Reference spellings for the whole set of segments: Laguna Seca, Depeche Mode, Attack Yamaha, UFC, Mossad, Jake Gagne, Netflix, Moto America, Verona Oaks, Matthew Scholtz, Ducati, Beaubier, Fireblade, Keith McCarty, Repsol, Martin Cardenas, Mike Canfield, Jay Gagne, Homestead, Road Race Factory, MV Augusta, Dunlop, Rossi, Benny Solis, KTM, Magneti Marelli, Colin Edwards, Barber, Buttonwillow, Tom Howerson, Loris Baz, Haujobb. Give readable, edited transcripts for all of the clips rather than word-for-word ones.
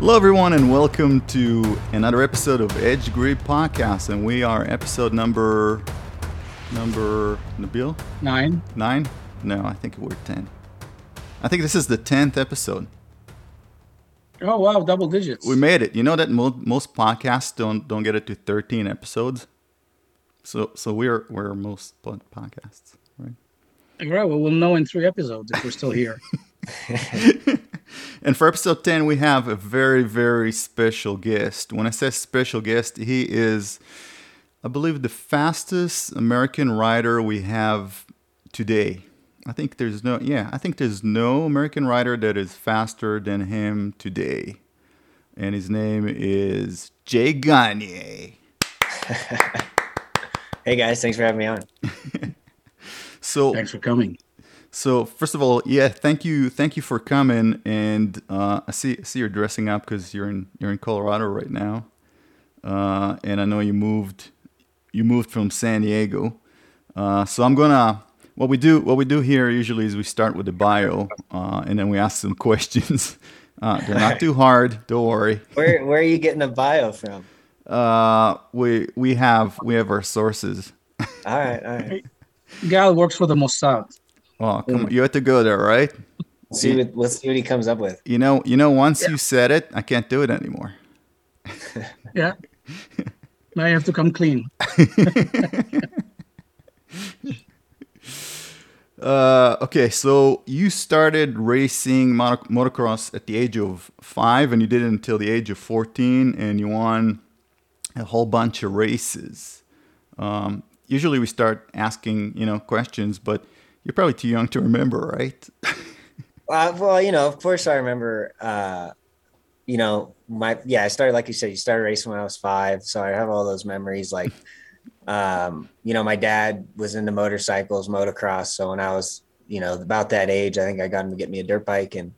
Hello everyone and welcome to another episode of Edge Grip Podcast, and we are episode number Nabil? Nine? No, I think we're 10. I think this is the 10th episode. Oh wow, double digits. We made it. You know that most podcasts don't get it to 13 episodes. So we're most podcasts, right? Right, well, we'll know in 3 episodes if we're still here. And for episode 10, we have a very, very special guest. When I say special guest, he is, I believe, the fastest American rider we have today. I think there's no American rider that is faster than him today. And his name is Jay Gagne. Hey guys, thanks for having me on. Thanks for coming. So first of all, yeah, thank you for coming. And I see you're dressing up because you're in Colorado right now, and I know you moved from San Diego. So I'm gonna what we do here usually is we start with the bio, and then we ask some questions. They're not too hard, don't worry. Where are you getting a bio from? We have our sources. All right. Gal works for the Mossad. Oh, come on. You had to go there, right? Let's see what he comes up with. You know. Once you said it, I can't do it anymore. Yeah. Now you have to come clean. Okay, so you started racing motocross at the age of 5, and you did it until the age of 14, and you won a whole bunch of races. Usually we start asking, questions, but you're probably too young to remember, right? Well, of course I remember, I started, like you said, you started racing when I was 5. So I have all those memories. Like, my dad was into motorcycles, motocross. So when I was, about that age, I think I got him to get me a dirt bike. And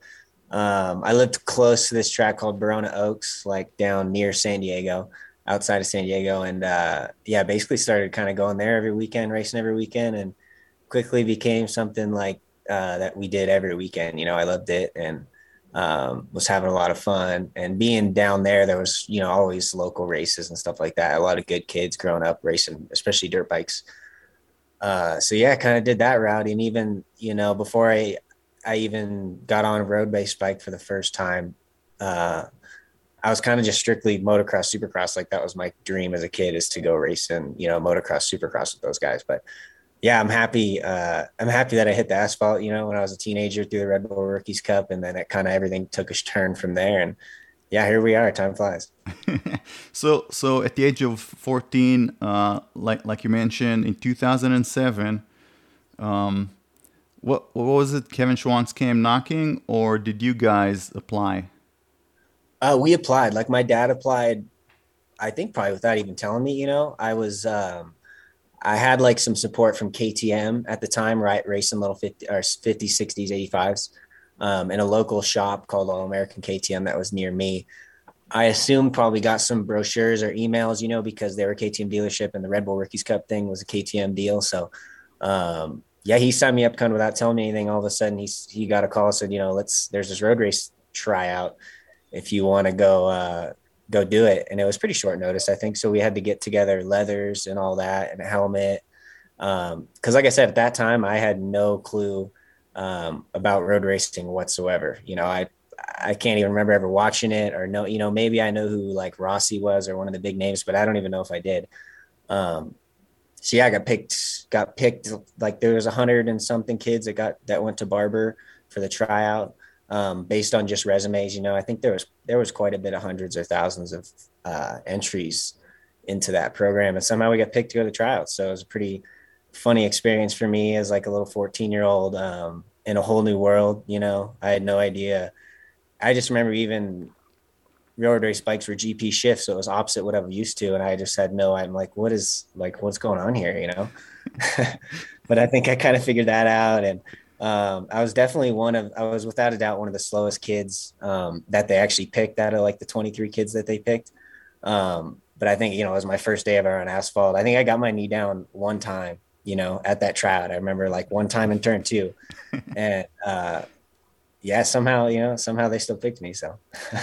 I lived close to this track called Verona Oaks, like down near San Diego, outside of San Diego. And basically started kind of going there every weekend, racing every weekend. And quickly became something like that we did every weekend. I loved it and was having a lot of fun. And being down there was, always local races and stuff like that. A lot of good kids growing up racing, especially dirt bikes. I kind of did that route. And even, before I even got on a road-based bike for the first time, I was kind of just strictly motocross, supercross. Like that was my dream as a kid, is to go racing, motocross, supercross with those guys. But yeah, I'm happy that I hit the asphalt, when I was a teenager through the Red Bull Rookies Cup, and then it kind of everything took a turn from there. And yeah, here we are. Time flies. So at the age of 14, like you mentioned, in 2007, what was it? Kevin Schwantz came knocking, or did you guys apply? We applied. Like my dad applied, I think probably without even telling me. I was. I had like some support from KTM at the time, right? Racing little 50s, 60s, 85s, in a local shop called All American KTM that was near me. I assume probably got some brochures or emails, because they were a KTM dealership and the Red Bull Rookies Cup thing was a KTM deal. So, he signed me up kind of without telling me anything. All of a sudden he got a call and said, there's this road race tryout if you want to go do it. And it was pretty short notice, I think. So we had to get together leathers and all that and a helmet. Cause like I said, at that time I had no clue, about road racing whatsoever. I can't even remember ever watching it or no, maybe I know who like Rossi was or one of the big names, but I don't even know if I did. I got picked, like there was 100 and something kids that went to Barber for the tryout. Based on just resumes, I think there was quite a bit of hundreds or thousands of entries into that program, and somehow we got picked to go to tryouts. So it was a pretty funny experience for me as like a little 14-year-old in a whole new world. I had no idea. I just remember even road race bikes were GP shifts, so it was opposite what I'm used to, and I just had no. I'm like, what's going on here? But I think I kind of figured that out and. I was without a doubt one of the slowest kids that they actually picked out of like the 23 kids that they picked. But I think, it was my first day ever on asphalt. I think I got my knee down one time, at that tryout. I remember like one time in turn 2 and yeah, somehow they still picked me. So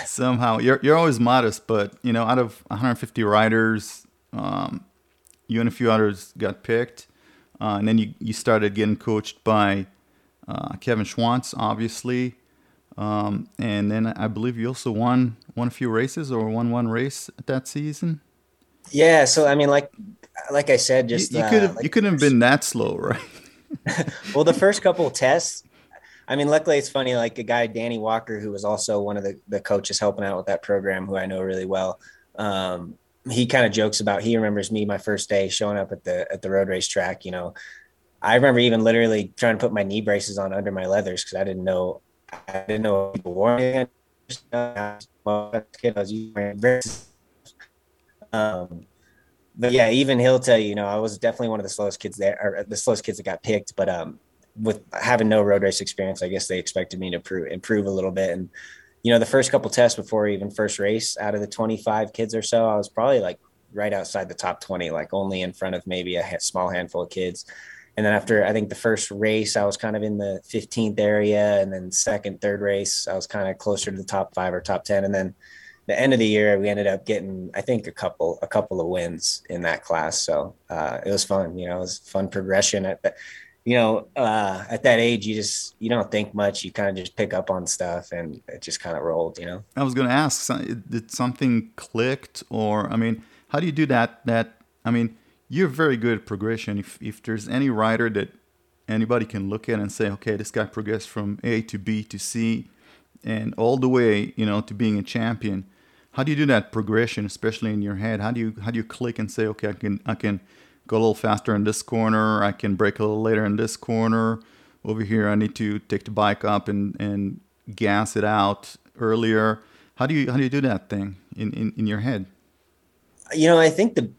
somehow you're always modest, but you know, out of 150 riders, you and a few others got picked. And then you started getting coached by Kevin Schwantz, obviously. And then I believe you also won a few races or won one race that season. Yeah. So, I mean, like I said, just you couldn't have been that slow, right? Well, the first couple of tests, I mean, luckily it's funny, like a guy, Danny Walker, who was also one of the coaches helping out with that program, who I know really well. He kind of jokes about, he remembers me my first day showing up at the road race track. You know, I remember even literally trying to put my knee braces on under my leathers, because I didn't know what people wore. I was using braces. But yeah, even he'll tell you, you know, I was definitely one of the slowest kids there, or the slowest kids that got picked. But with having no road race experience, I guess they expected me to improve a little bit. And you know, the first couple tests before even first race, out of the 25 kids or so, I was probably like right outside the top 20, like only in front of maybe a small handful of kids. And then after, I think the first race, I was kind of in the 15th area. And then second, third race, I was kind of closer to the top 5 or top 10. And then the end of the year, we ended up getting, I think, a couple of wins in that class. So it was fun. You know, it was fun progression at that age, you don't think much. You kind of just pick up on stuff, and it just kind of rolled, you know? I was going to ask, did something clicked, or, I mean, how do you do that? I mean, you're very good at progression. If there's any rider that anybody can look at and say, okay, this guy progressed from A to B to C and all the way, you know, to being a champion. How do you do that progression, especially in your head? How do you click and say, okay, I can go a little faster in this corner, I can brake a little later in this corner, over here I need to take the bike up and gas it out earlier. How do you do that thing in your head? You know, I think the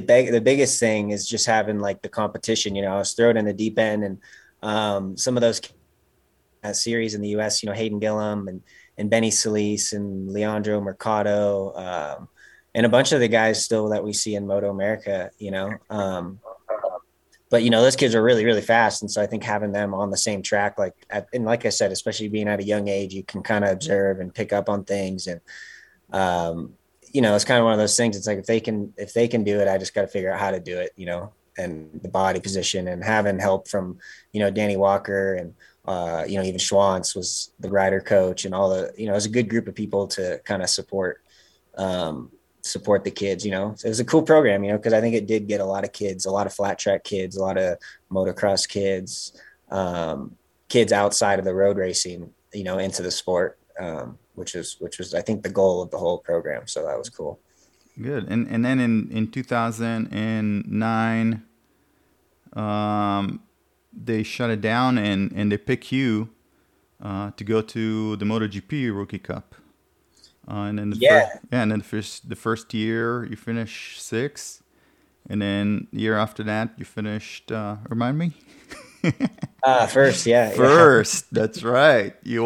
biggest thing is just having like the competition. You know, I was thrown in the deep end, and some of those series in the US, you know, Hayden Gillim and Benny Solis and Leandro Mercado, and a bunch of the guys still that we see in Moto America, you know. But, you know, those kids are really, really fast. And so I think having them on the same track, like I said, especially being at a young age, you can kind of observe and pick up on things. And, you know, it's kind of one of those things. It's like, if they can do it, I just got to figure out how to do it, you know, and the body position, and having help from, you know, Danny Walker and, you know, even Schwantz was the rider coach, and all the, you know, it was a good group of people to kind of support the kids. You know, it was a cool program, you know, because I think it did get a lot of kids, a lot of flat track kids, a lot of motocross kids, kids outside of the road racing, you know, into the sport, which was I think the goal of the whole program. So that was cool. Good. And then in 2009, they shut it down, and they pick you to go to the MotoGP Rookie Cup. And then the first year you finish 6th, and then the year after that you finished. Remind me. First. Yeah. That's right. You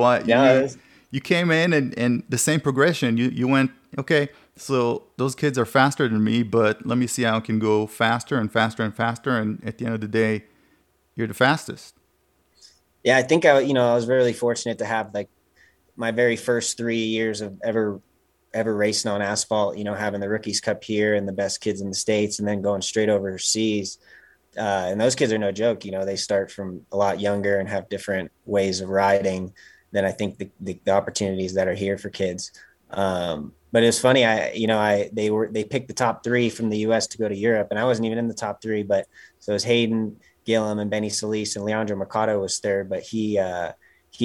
came in and the same progression. You went, okay, so those kids are faster than me, but let me see how I can go faster and faster and faster. And at the end of the day, you're the fastest. Yeah, I think I was really fortunate to have like my very first 3 years of ever racing on asphalt, you know, having the Rookies Cup here and the best kids in the States, and then going straight overseas. And those kids are no joke. You know, they start from a lot younger and have different ways of riding than I think the opportunities that are here for kids. But it was funny. They picked the top 3 from the US to go to Europe, and I wasn't even in the top 3, but so it was Hayden Gillim and Benny Solis, and Leandro Mercado was 3rd, but he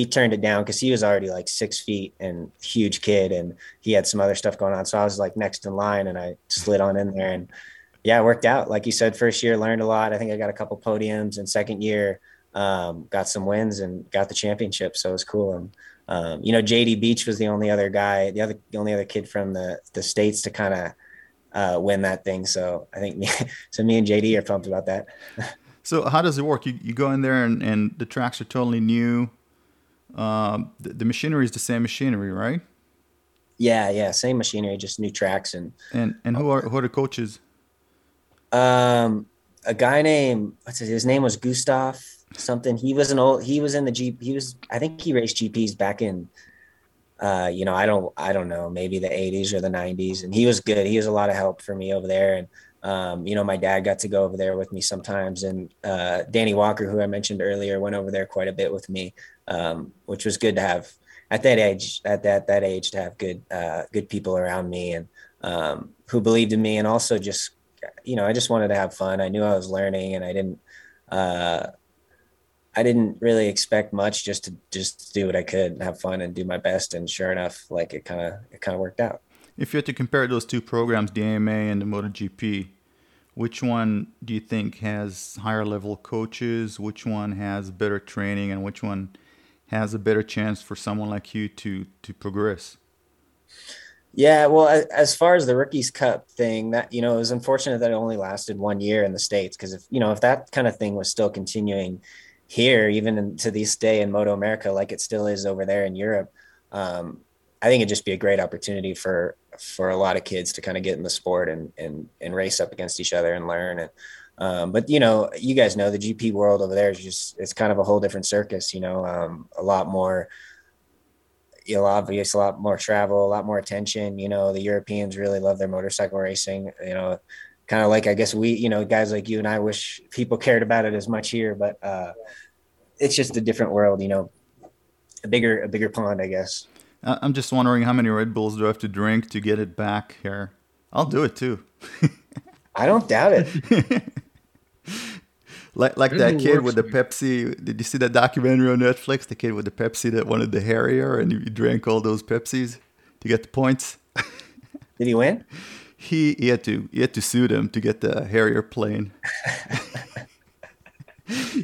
turned it down because he was already like 6 feet and huge kid, and he had some other stuff going on. So I was like next in line, and I slid on in there, and yeah, it worked out. Like you said, first year learned a lot. I think I got a couple podiums, and second year got some wins and got the championship. So it was cool. And you know, JD Beach was the only other guy, the only other kid from the States to kind of win that thing. So I think me and JD are pumped about that. So how does it work? You go in there and the tracks are totally new. The machinery is the same machinery, right? Yeah, same machinery, just new tracks. And who are the coaches? A guy named, his name was Gustav something. He was an old, he was in the Jeep. He was, I think he raced GPs back in, you know, I don't know, maybe the 80s or the 90s. And he was good. He was a lot of help for me over there. And, you know, my dad got to go over there with me sometimes. And Danny Walker, who I mentioned earlier, went over there quite a bit with me, which was good to have at that age, at that age, to have good, good people around me and who believed in me. And also just, you know, I just wanted to have fun. I knew I was learning and I didn't really expect much, just to do what I could and have fun and do my best. And sure enough, like it kind of worked out. If you had to compare those two programs, the AMA and the MotoGP, which one do you think has higher level coaches? Which one has better training, and which one has a better chance for someone like you to progress? Yeah, well, as far as the Rookies Cup thing, that, you know, it was unfortunate that it only lasted 1 year in the States, because if that kind of thing was still continuing here, even to this day in Moto America, like it still is over there in Europe, I think it'd just be a great opportunity for a lot of kids to kind of get in the sport and race up against each other and learn. And but you guys know the GP world over there is just, it's kind of a whole different circus. Obvious, a lot more travel, a lot more attention. The Europeans really love their motorcycle racing, kind of like, I guess guys like you and I wish people cared about it as much here, but it's just a different world, a bigger pond, I guess. I'm just wondering how many Red Bulls do I have to drink to get it back here? I'll do it too. I don't doubt it. Like that kid with the Pepsi. Did you see that documentary on Netflix? The kid with the Pepsi that wanted the Harrier, and he drank all those Pepsis to get the points. Did he win? He had to sue them to get the Harrier plane.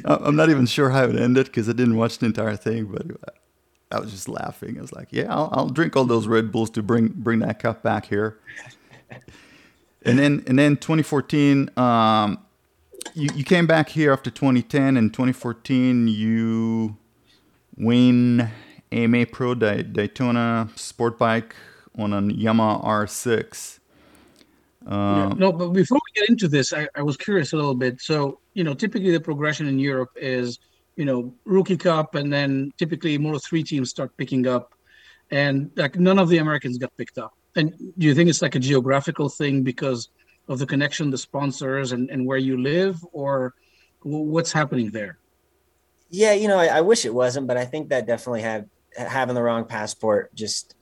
I'm not even sure how it ended because I didn't watch the entire thing, but I was just laughing. I was like, "Yeah, I'll drink all those Red Bulls to bring that cup back here." And then 2014. You came back here after 2010, and 2014 you win AMA Pro Daytona Sport Bike on a Yamaha R6. But before we get into this, I was curious a little bit. So, typically the progression in Europe is, Rookie Cup, and then typically Moto3 teams start picking up, and like none of the Americans got picked up. And do you think it's like a geographical thing because of the connection, the sponsors, and where you live, or what's happening there? Yeah, I wish it wasn't, but I think that definitely having the wrong passport just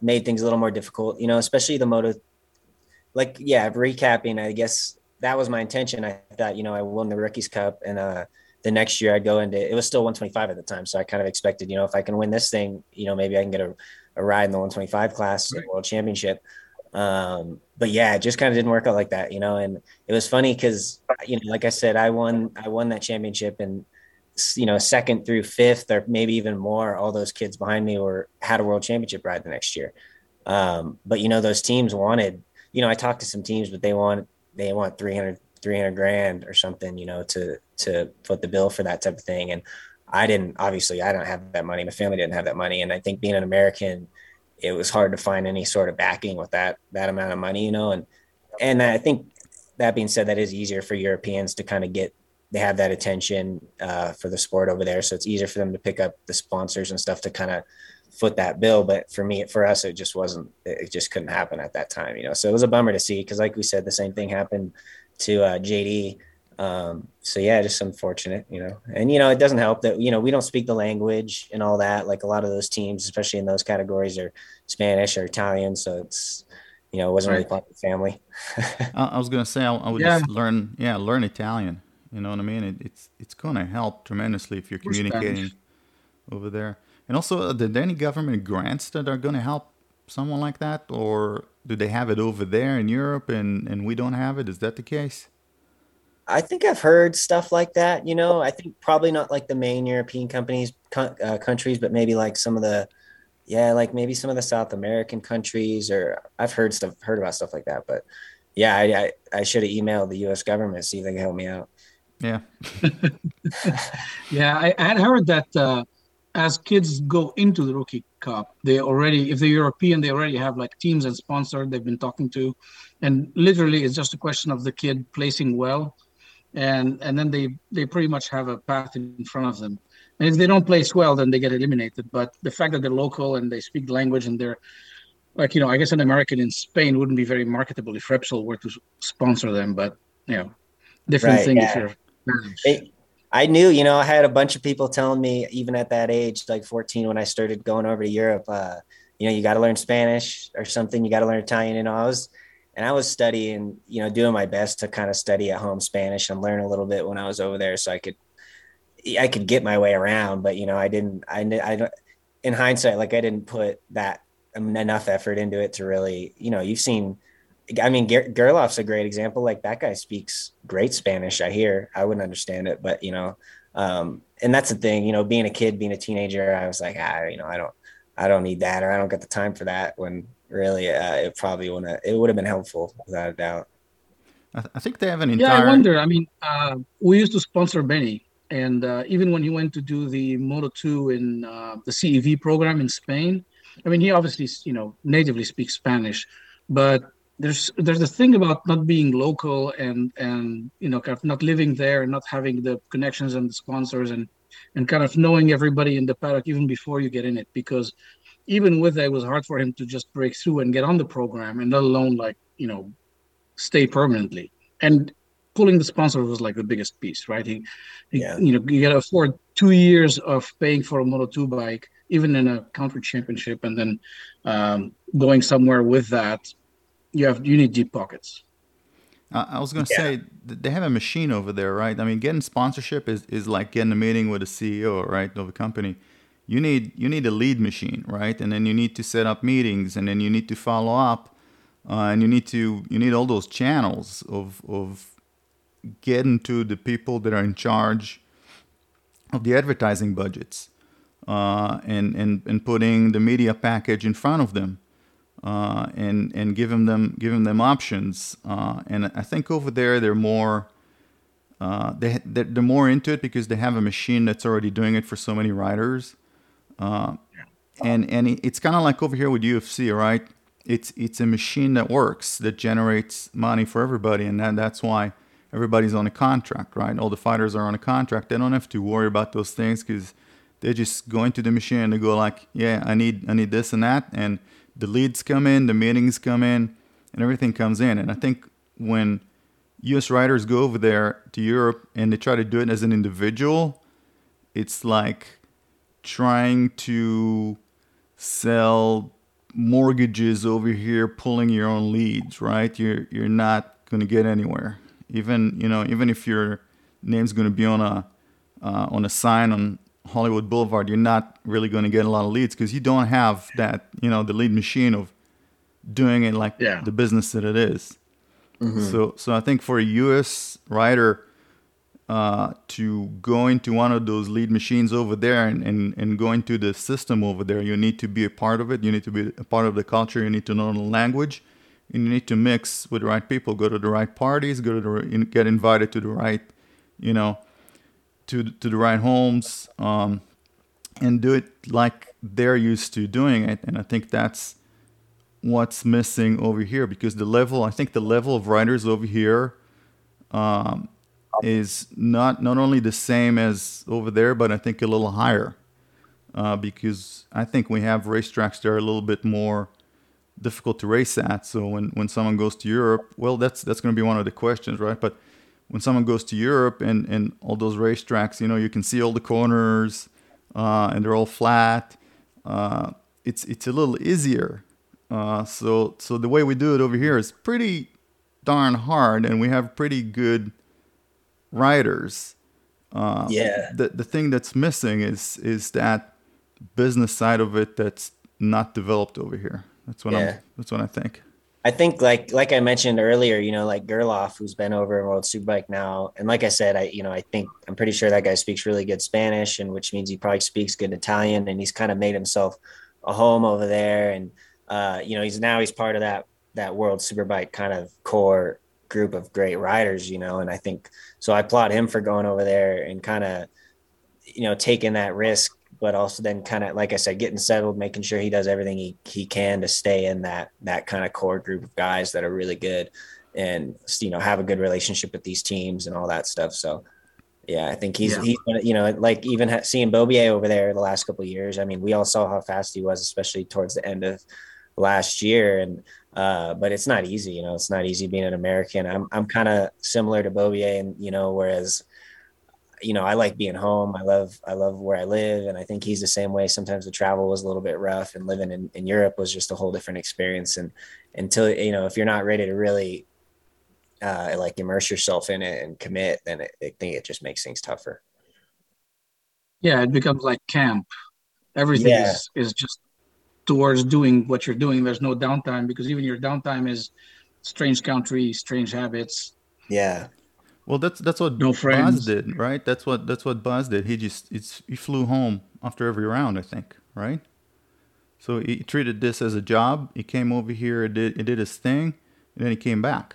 made things a little more difficult, especially the moto. Like, yeah, recapping, I guess that was my intention. I thought, I won the Rookies Cup, and the next year I'd go into, it was still 125 at the time. So I kind of expected, if I can win this thing, maybe I can get a ride in the 125 class, right, World Championship. But yeah, it just kind of didn't work out like that, and it was funny because, like I said, I won that championship, and, second through fifth, or maybe even more, all those kids behind me had a world championship ride the next year. But those teams wanted, I talked to some teams, but they want 300 grand or something, to foot the bill for that type of thing. And I don't have that money. My family didn't have that money. And I think being an American, it was hard to find any sort of backing with that amount of money, and I think that being said, that is easier for Europeans to kind of they have that attention for the sport over there. So it's easier for them to pick up the sponsors and stuff to kind of foot that bill. But for us, it just wasn't, it just couldn't happen at that time, so it was a bummer to see. Cause like we said, the same thing happened to JD. So yeah, just unfortunate, and, it doesn't help that, we don't speak the language and all that. Like a lot of those teams, especially in those categories, are Spanish or Italian. So it's, it wasn't really part of the family. I was going to say, I would just learn Italian. You know what I mean? It's going to help tremendously if you're communicating over there. And also, are there any government grants that are going to help someone like that? Or do they have it over there in Europe and we don't have it? Is that the case? I think I've heard stuff like that, I think probably not like the main European countries, but maybe like some of the South American countries, or I've heard about stuff like that. But yeah, I should have emailed the U.S. government, see if they can help me out. Yeah. Yeah. I had heard that as kids go into the Rookie Cup, if they're European, they already have like teams and sponsors they've been talking to. And literally it's just a question of the kid placing well. and then they pretty much have a path in front of them. And if they don't place well, then they get eliminated. But the fact that they're local and they speak the language and they're, like, you know, I guess an American in Spain wouldn't be very marketable if Repsol were to sponsor them. But, you know, different thing if you're Spanish. I knew, you know, I had a bunch of people telling me, even at that age, like 14, when I started going over to Europe, you know, you got to learn Spanish or something. You got to learn Italian. And I was studying, you know, doing my best to kind of study at home Spanish and learn a little bit when I was over there, so I could get my way around. But, you know, in hindsight, like, I didn't put that enough effort into it to really, you know, you've seen, I mean, Gerloff's a great example. Like, that guy speaks great Spanish. I hear, I wouldn't understand it, but, you know, and that's the thing, you know, being a kid, being a teenager, I was like, you know, I don't need that, or I don't get the time for that, when really it would have been helpful, without a doubt. I think they have an entire... Yeah, I wonder. I mean, we used to sponsor Benny. And even when he went to do the Moto2 in the CEV program in Spain, I mean, he obviously, you know, natively speaks Spanish, but there's the thing about not being local and you know, kind of not living there and not having the connections and the sponsors and kind of knowing everybody in the paddock even before you get in it, because even with that, it was hard for him to just break through and get on the program, and let alone, like, you know, stay permanently. And pulling the sponsor was like the biggest piece, right? You know, you got to afford 2 years of paying for a Moto2 bike, even in a country championship, and then going somewhere with that. You need deep pockets. I was going to say, they have a machine over there, right? I mean, getting sponsorship is like getting a meeting with a CEO, right, of a company. You need a lead machine, right? And then you need to set up meetings, and then you need to follow up, and you need all those channels of getting to the people that are in charge of the advertising budgets, and putting the media package in front of them, and giving them options. And I think over there they're more they're more into it, because they have a machine that's already doing it for so many riders. And it's kind of like over here with UFC, right? It's a machine that works, that generates money for everybody, and that's why. Everybody's on a contract, right? All the fighters are on a contract. They don't have to worry about those things, because they just go into the machine and they go like, yeah, I need this and that. And the leads come in, the meetings come in, and everything comes in. And I think when US riders go over there to Europe and they try to do it as an individual, it's like trying to sell mortgages over here, pulling your own leads, right? You're not going to get anywhere. Even if your name's going to be on a sign on Hollywood Boulevard, you're not really going to get a lot of leads, because you don't have that, you know, the lead machine of doing it like the business that it is. Mm-hmm. So I think for a U.S. rider to go into one of those lead machines over there and go into the system over there, you need to be a part of it. You need to be a part of the culture. You need to know the language. And you need to mix with the right people, go to the right parties, get invited to the right, you know, to the right homes, and do it like they're used to doing it. And I think that's what's missing over here, because the level of riders over here is not only the same as over there, but I think a little higher, because I think we have racetracks that are a little bit more difficult to race at. So when someone goes to Europe, well, that's going to be one of the questions, right? But when someone goes to Europe and all those racetracks, you know, you can see all the corners, and they're all flat. It's a little easier. So the way we do it over here is pretty darn hard, and we have pretty good riders. The thing that's missing is that business side of it that's not developed over here. That's what I think. I think like I mentioned earlier, you know, like Gerloff, who's been over in World Superbike now. And like I said, I'm pretty sure that guy speaks really good Spanish, and which means he probably speaks good Italian, and he's kind of made himself a home over there. And, you know, he's part of that World Superbike kind of core group of great riders, you know. And I think, so I applaud him for going over there and kind of, you know, taking that risk, but also then kind of, like I said, getting settled, making sure he does everything he can to stay in that kind of core group of guys that are really good. and, you know, have a good relationship with these teams and all that stuff. So, yeah, I think he's you know, like even seeing Beaubier over there the last couple of years. I mean, we all saw how fast he was, especially towards the end of last year. And but it's not easy, you know, it's not easy being an American. I'm kind of similar to Beaubier, and, you know, whereas, you know, I like being home. I love where I live. And I think he's the same way. Sometimes the travel was a little bit rough, and living in Europe was just a whole different experience. And until, you know, if you're not ready to really like immerse yourself in it and commit, then I think it just makes things tougher. Yeah, it becomes like camp. Everything is just towards doing what you're doing. There's no downtime, because even your downtime is strange country, strange habits. Yeah. Well, that's what Baz did, right? That's what Baz did. He flew home after every round, I think, right? So he treated this as a job. He came over here, he did his thing, and then he came back,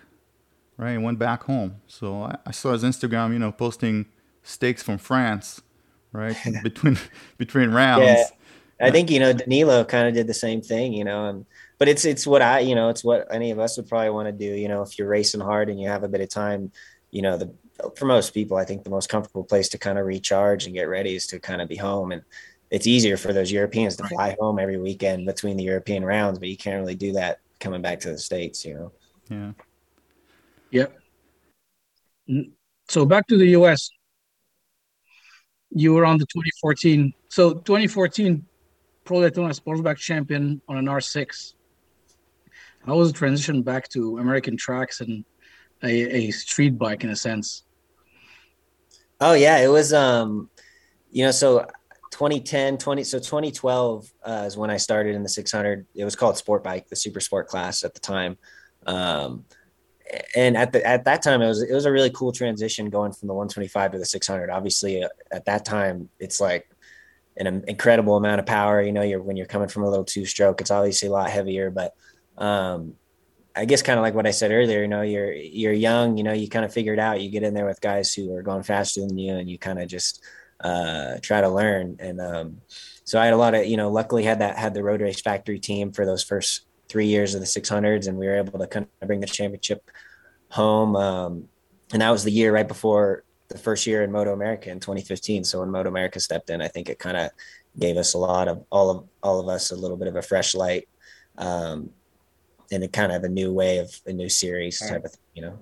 right? He went back home. So I saw his Instagram, you know, posting steaks from France, right? between rounds. Yeah. I think, you know, Danilo kind of did the same thing, you know, and but it's what I, you know, it's what any of us would probably want to do, you know, if you're racing hard and you have a bit of time. You know, for most people, I think the most comfortable place to kind of recharge and get ready is to kind of be home. And it's easier for those Europeans to fly home every weekend between the European rounds, but you can't really do that coming back to the States, you know? Yeah. Yep. So back to the U.S., you were on the 2014. So 2014 Pro Daytona Sportsback champion on an R6. How was the transition back to American tracks and a street bike in a sense? Oh yeah, it was, you know, so 2012 is when I started in the 600. It was called sport bike, the super sport class at the time. And at that time, it was a really cool transition going from the 125 to the 600. Obviously at that time, it's like an incredible amount of power. You know, when you're coming from a little 2-stroke, it's obviously a lot heavier, but, I guess kind of like what I said earlier, you know, you're young, you know, you kind of figure it out, you get in there with guys who are going faster than you, and you kind of just try to learn. And so I had a lot of, you know, luckily had the Road Race Factory team for those first 3 years of the 600s, and we were able to kind of bring the championship home. And that was the year right before the first year in Moto America in 2015. So when Moto America stepped in, I think it kind of gave us all of us a little bit of a fresh light. And it kind of a new way of a new series type of thing, you know.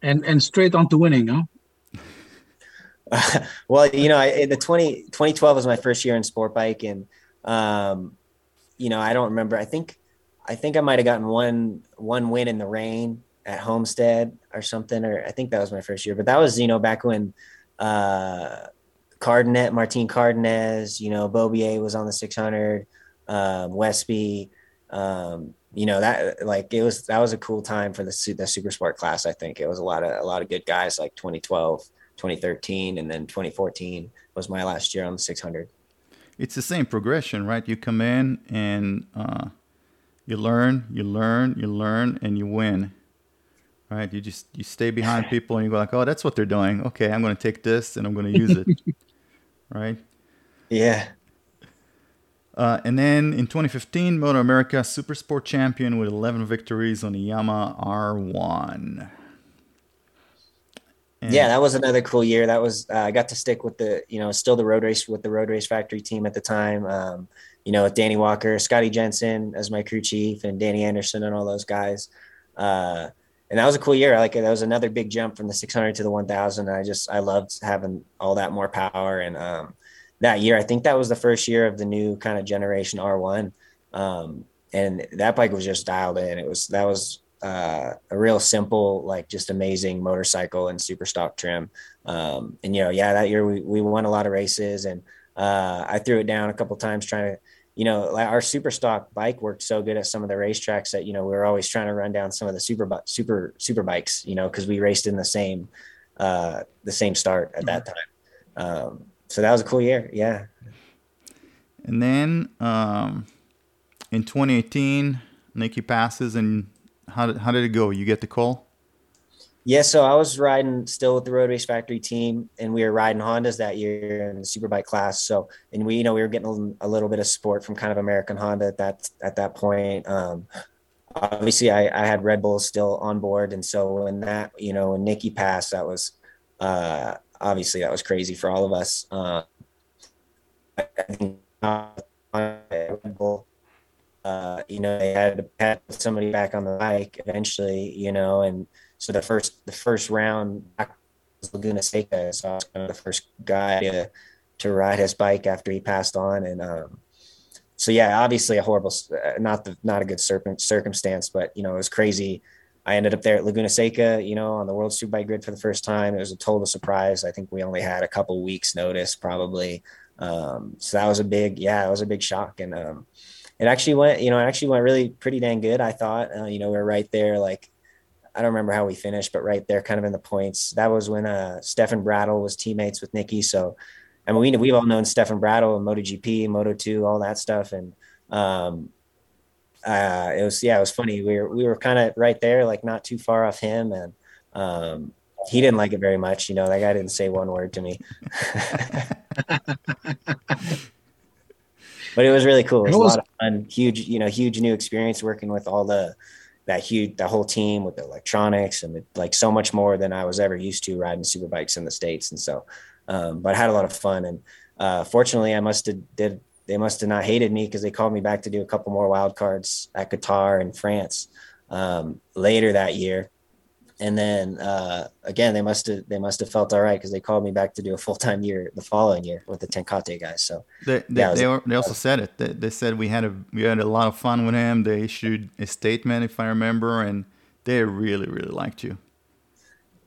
And straight on to winning, huh? Well, you know, the 2012 was my first year in sport bike, and you know, I don't remember. I think I might have gotten one win in the rain at Homestead or something, or I think that was my first year. But that was, you know, back when Martin Cardenas, you know, Beaubier was on the 600. Westby, you know, that like that was a cool time for the super sport class. I think it was a lot of good guys, like 2012, 2013, and then 2014 was my last year on the 600. It's the same progression, right? You come in and you learn, and you win, right? You stay behind people and you go like, oh, that's what they're doing. Okay, I'm going to take this and I'm going to use it, right? Yeah. And then in 2015, Moto America Super Sport champion with 11 victories on the YAMAHA R1. And yeah, that was another cool year. That was I got to stick with the Road Race Factory team at the time. You know, with Danny Walker, Scotty Jensen as my crew chief, and Danny Anderson and all those guys. And that was a cool year. Like that was another big jump from the 600 to the 1,000. I loved having all that more power and. That year, I think that was the first year of the new kind of generation R1. And that bike was just dialed in. That was a real simple, like just amazing motorcycle and super stock trim. And, you know, yeah, that year we won a lot of races, and I threw it down a couple of times trying to, you know, like our super stock bike worked so good at some of the racetracks that, you know, we were always trying to run down some of the super bikes, you know, cause we raced in the same start at that time. So that was a cool year, yeah. And then in 2018, Nikki passes, and how did it go? You get the call? Yeah, so I was riding still with the Road Race Factory team, and we were riding Hondas that year in the Superbike class. So, and we, you know, we were getting a little bit of support from kind of American Honda at that point. Obviously, I had Red Bull still on board, and so when that, you know, when Nikki passed, that was obviously that was crazy for all of us. I think Red Bull, you know, they had somebody back on the bike eventually, you know, and so the first round back was Laguna Seca, so I was kind of the first guy to ride his bike after he passed on, and so yeah, obviously a horrible, not a good circumstance, but you know, it was crazy. I ended up there at Laguna Seca, you know, on the World Superbike grid for the first time. It was a total surprise. I think we only had a couple weeks notice probably. So that was a big shock. And it actually went really pretty dang good, I thought. You know, we were right there, like, I don't remember how we finished, but right there kind of in the points. That was when Stefan Bradl was teammates with Nikki. So, I mean, we've all known Stefan Bradl and MotoGP, Moto2, all that stuff. And it was funny. We were kind of right there, like not too far off him. And he didn't like it very much. You know, that guy didn't say one word to me. But it was really cool. It was a lot of fun, huge new experience working with all the whole team with the electronics and like so much more than I was ever used to riding superbikes in the States. And so, but I had a lot of fun, and fortunately they must've not hated me, cause they called me back to do a couple more wild cards at Qatar and France later that year. And then again, they must've felt all right, cause they called me back to do a full-time year the following year with the Tenkate guys. So they also said it. They said we had a lot of fun with him. They issued a statement, if I remember, and they really, really liked you.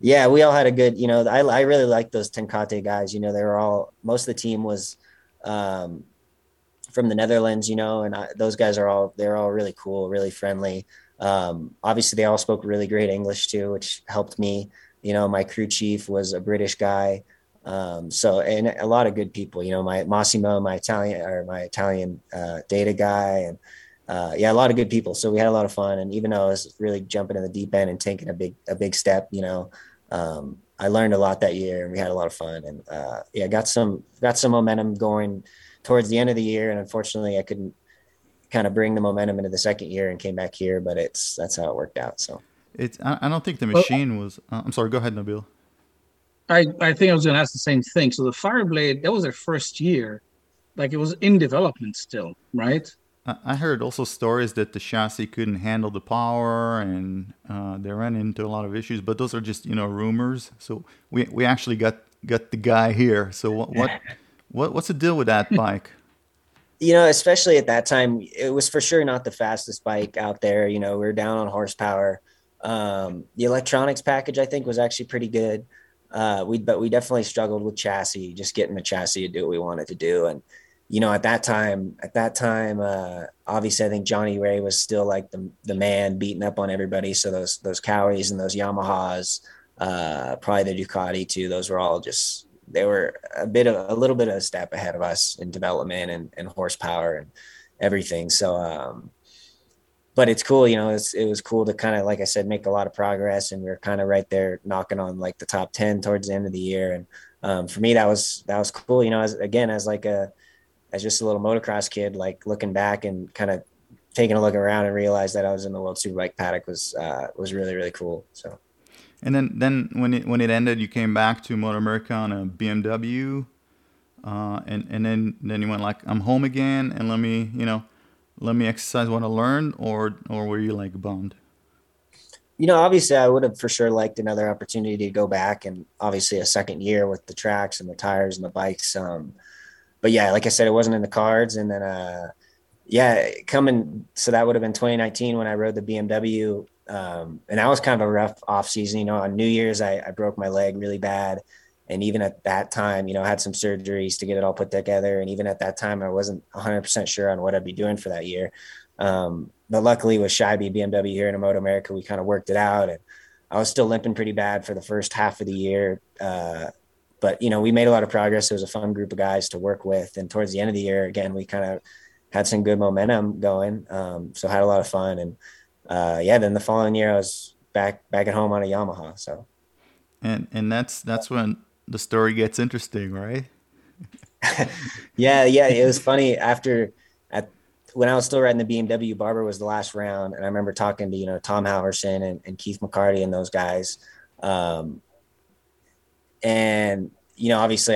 Yeah, we all had a good, you know, I really liked those Tenkate guys. You know, they were all, most of the team was from the Netherlands, you know, and those guys are all, they're all really cool, really friendly. Obviously they all spoke really great English too, which helped me, you know. My crew chief was a British guy. So, and a lot of good people, you know, my Massimo, my Italian, data guy, and, yeah, a lot of good people. So we had a lot of fun. And even though I was really jumping in the deep end and taking a big step, you know, I learned a lot that year, and we had a lot of fun, and, yeah, got some momentum going towards the end of the year. And unfortunately I couldn't kind of bring the momentum into the second year and came back here, but that's how it worked out. So I don't think the machine was, I'm sorry, go ahead, Nabil. I think I was going to ask the same thing. So the Fireblade, that was their first year, like it was in development still, right? I heard also stories that the chassis couldn't handle the power, and they ran into a lot of issues, but those are just, you know, rumors. So we actually got the guy here. So what's the deal with that bike? You know, especially at that time, it was for sure not the fastest bike out there. You know, we were down on horsepower. The electronics package, I think, was actually pretty good. But we definitely struggled with chassis, just getting the chassis to do what we wanted to do. And, you know, at that time, obviously I think Johnny Ray was still like the man, beating up on everybody. So those Cowies and those Yamahas, probably the Ducati too, those were all just, they were a little bit of a step ahead of us in development and horsepower and everything. So, but it's cool, you know, it was cool to kind of, like I said, make a lot of progress, and we were kind of right there knocking on like the top 10 towards the end of the year. And, for me, that was cool. You know, as just a little motocross kid, like looking back and kind of taking a look around and realize that I was in the World Superbike paddock was really, really cool. So. And then when it ended, you came back to Moto America on a BMW, and then you went like, I'm home again, and let me exercise what I learned, or were you like bummed? You know, obviously I would have for sure liked another opportunity to go back, and obviously a second year with the tracks and the tires and the bikes. But yeah, like I said, it wasn't in the cards. And then so that would have been 2019 when I rode the BMW. And that was kind of a rough off season, you know. On New Year's, I broke my leg really bad. And even at that time, you know, I had some surgeries to get it all put together. And even at that time, I wasn't 100% sure on what I'd be doing for that year. But luckily with Scheibe BMW here in Moto America, we kind of worked it out, and I was still limping pretty bad for the first half of the year. But you know, we made a lot of progress. It was a fun group of guys to work with. And towards the end of the year, again, we kind of had some good momentum going. So had a lot of fun, and then the following year I was back at home on a Yamaha. So And that's when the story gets interesting, right? Yeah. It was funny when I was still riding the BMW, Barber was the last round. And I remember talking to, Tom Howerson and Keith McCarty and those guys. Obviously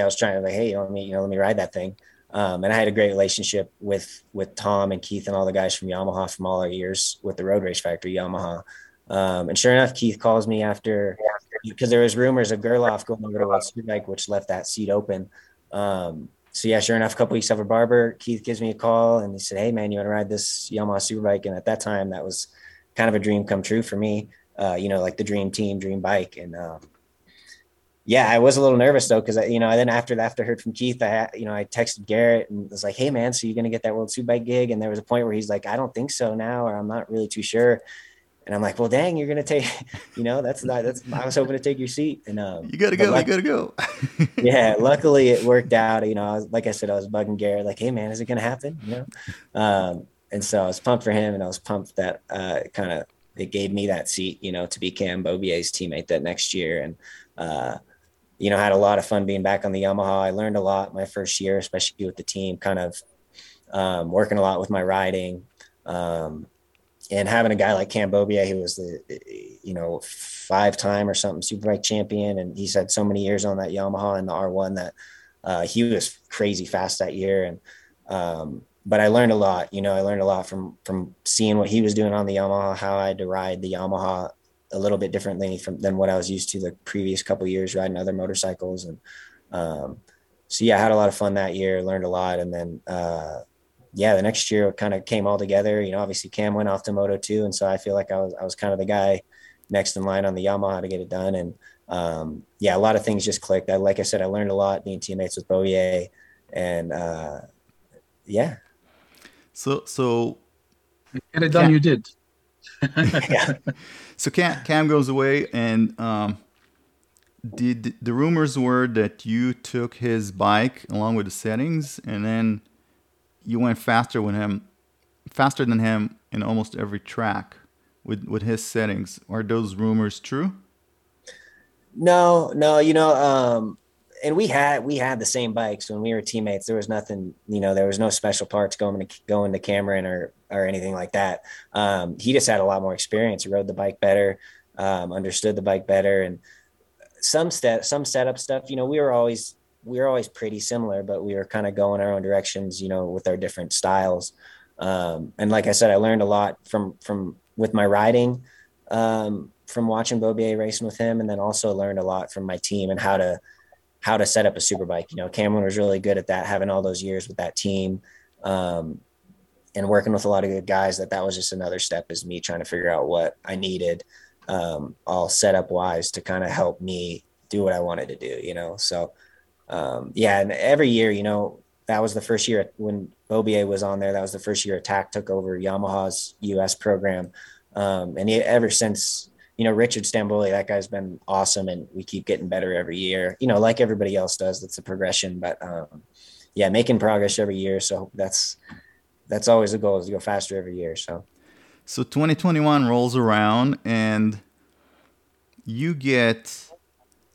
I was trying to hey, let me ride that thing. And I had a great relationship with Tom and Keith and all the guys from Yamaha from all our years with the Road Race Factory, Yamaha. And sure enough, Keith calls me after because there was rumors of Gerloff going over to World Superbike, which left that seat open. Sure enough, a couple weeks after Barber, Keith gives me a call and he said, "Hey man, you want to ride this Yamaha Superbike?" And at that time, that was kind of a dream come true for me. Like the dream team, dream bike. And, I was a little nervous though. Cause then after I heard from Keith, I texted Garrett and was like, "Hey man, so you're going to get that World Superbike gig?" And there was a point where he's like, "I don't think so now, or I'm not really too sure." And I'm like, "Well, dang, you're going to take, I was hoping to take your seat." And, you gotta go. Yeah. Luckily it worked out. I was bugging Garrett, "Hey man, is it going to happen?" And so I was pumped for him, and I was pumped that, it gave me that seat, to be Cam Beaubier's teammate that next year. And, had a lot of fun being back on the Yamaha. I learned a lot my first year, especially with the team, working a lot with my riding, and having a guy like Cam Beaubier, who was the, 5-time or something Superbike champion. And he's had so many years on that Yamaha and the R1 that he was crazy fast that year. And, but I learned a lot, from seeing what he was doing on the Yamaha, how I had to ride the Yamaha a little bit differently than what I was used to the previous couple of years riding other motorcycles. And, I had a lot of fun that year, learned a lot. And then, the next year it kind of came all together. Obviously Cam went off to Moto2. And so I feel like I was kind of the guy next in line on the Yamaha to get it done. And, a lot of things just clicked. I learned a lot being teammates with Beaubier, and, So get it done. Cam, you did. Yeah. So Cam goes away, and the rumors were that you took his bike along with the settings, and then you went faster than him in almost every track with his settings. Are those rumors true? No. And we had the same bikes when we were teammates. There was nothing, there was no special parts going to Cameron or anything like that. He just had a lot more experience. He rode the bike better, understood the bike better, and some setup stuff. We were always pretty similar, but we were kind of going our own directions, with our different styles. And like I said, I learned a lot from with my riding, from watching Beaubier racing with him, and then also learned a lot from my team and how to set up a superbike. Cameron was really good at that, having all those years with that team, and working with a lot of good guys, that was just another step, is me trying to figure out what I needed, all setup wise, to kind of help me do what I wanted to do, So, and every year, that was the first year when Beaubier was on there, that was the first year Attack took over Yamaha's US program. Ever since, Richard Stamboli, that guy's been awesome, and we keep getting better every year, like everybody else does. That's a progression, but making progress every year. So that's always the goal, is to go faster every year. So 2021 rolls around, and you get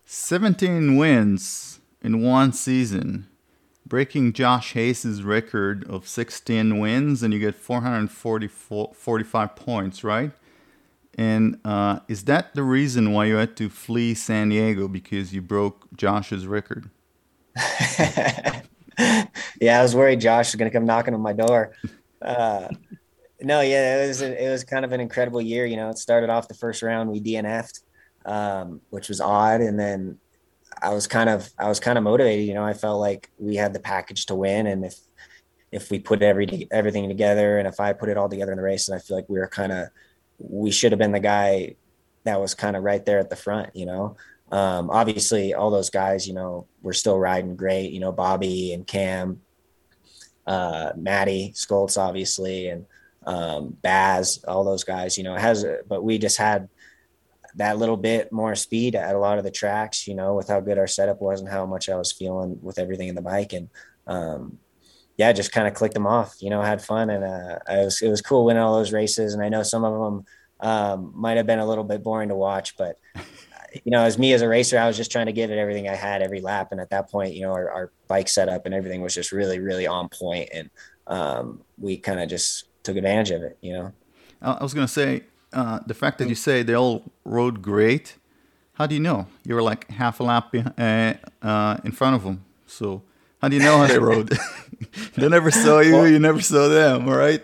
17 wins in one season, breaking Josh Hayes' record of 16 wins, and you get 445 points, right? And is that the reason why you had to flee San Diego, because you broke Josh's record? I was worried Josh was going to come knocking on my door. It was kind of an incredible year. It started off the first round, we DNF'd, which was odd. And then I was kind of motivated. I felt like we had the package to win, and if we put everything together, and if I put it all together in the race, and I feel like we should have been the guy that was kind of right there at the front, obviously all those guys, were still riding great, Bobby and Cam, Matty Scholtz, obviously, and, Baz, all those guys, but we just had that little bit more speed at a lot of the tracks, with how good our setup was and how much I was feeling with everything in the bike. And, just kind of clicked them off, had fun. And it was cool winning all those races. And I know some of them might have been a little bit boring to watch, but you know, as me as a racer, I was just trying to give it everything I had every lap. And at that point, you know, our bike setup and everything was just really, really on point. And we kind of just took advantage of it, you know. I was going to say, the fact that you say they all rode great, how do you know? You were like half a lap in front of them. So how do you know how they rode? They never saw you. Well, you never saw them. All right.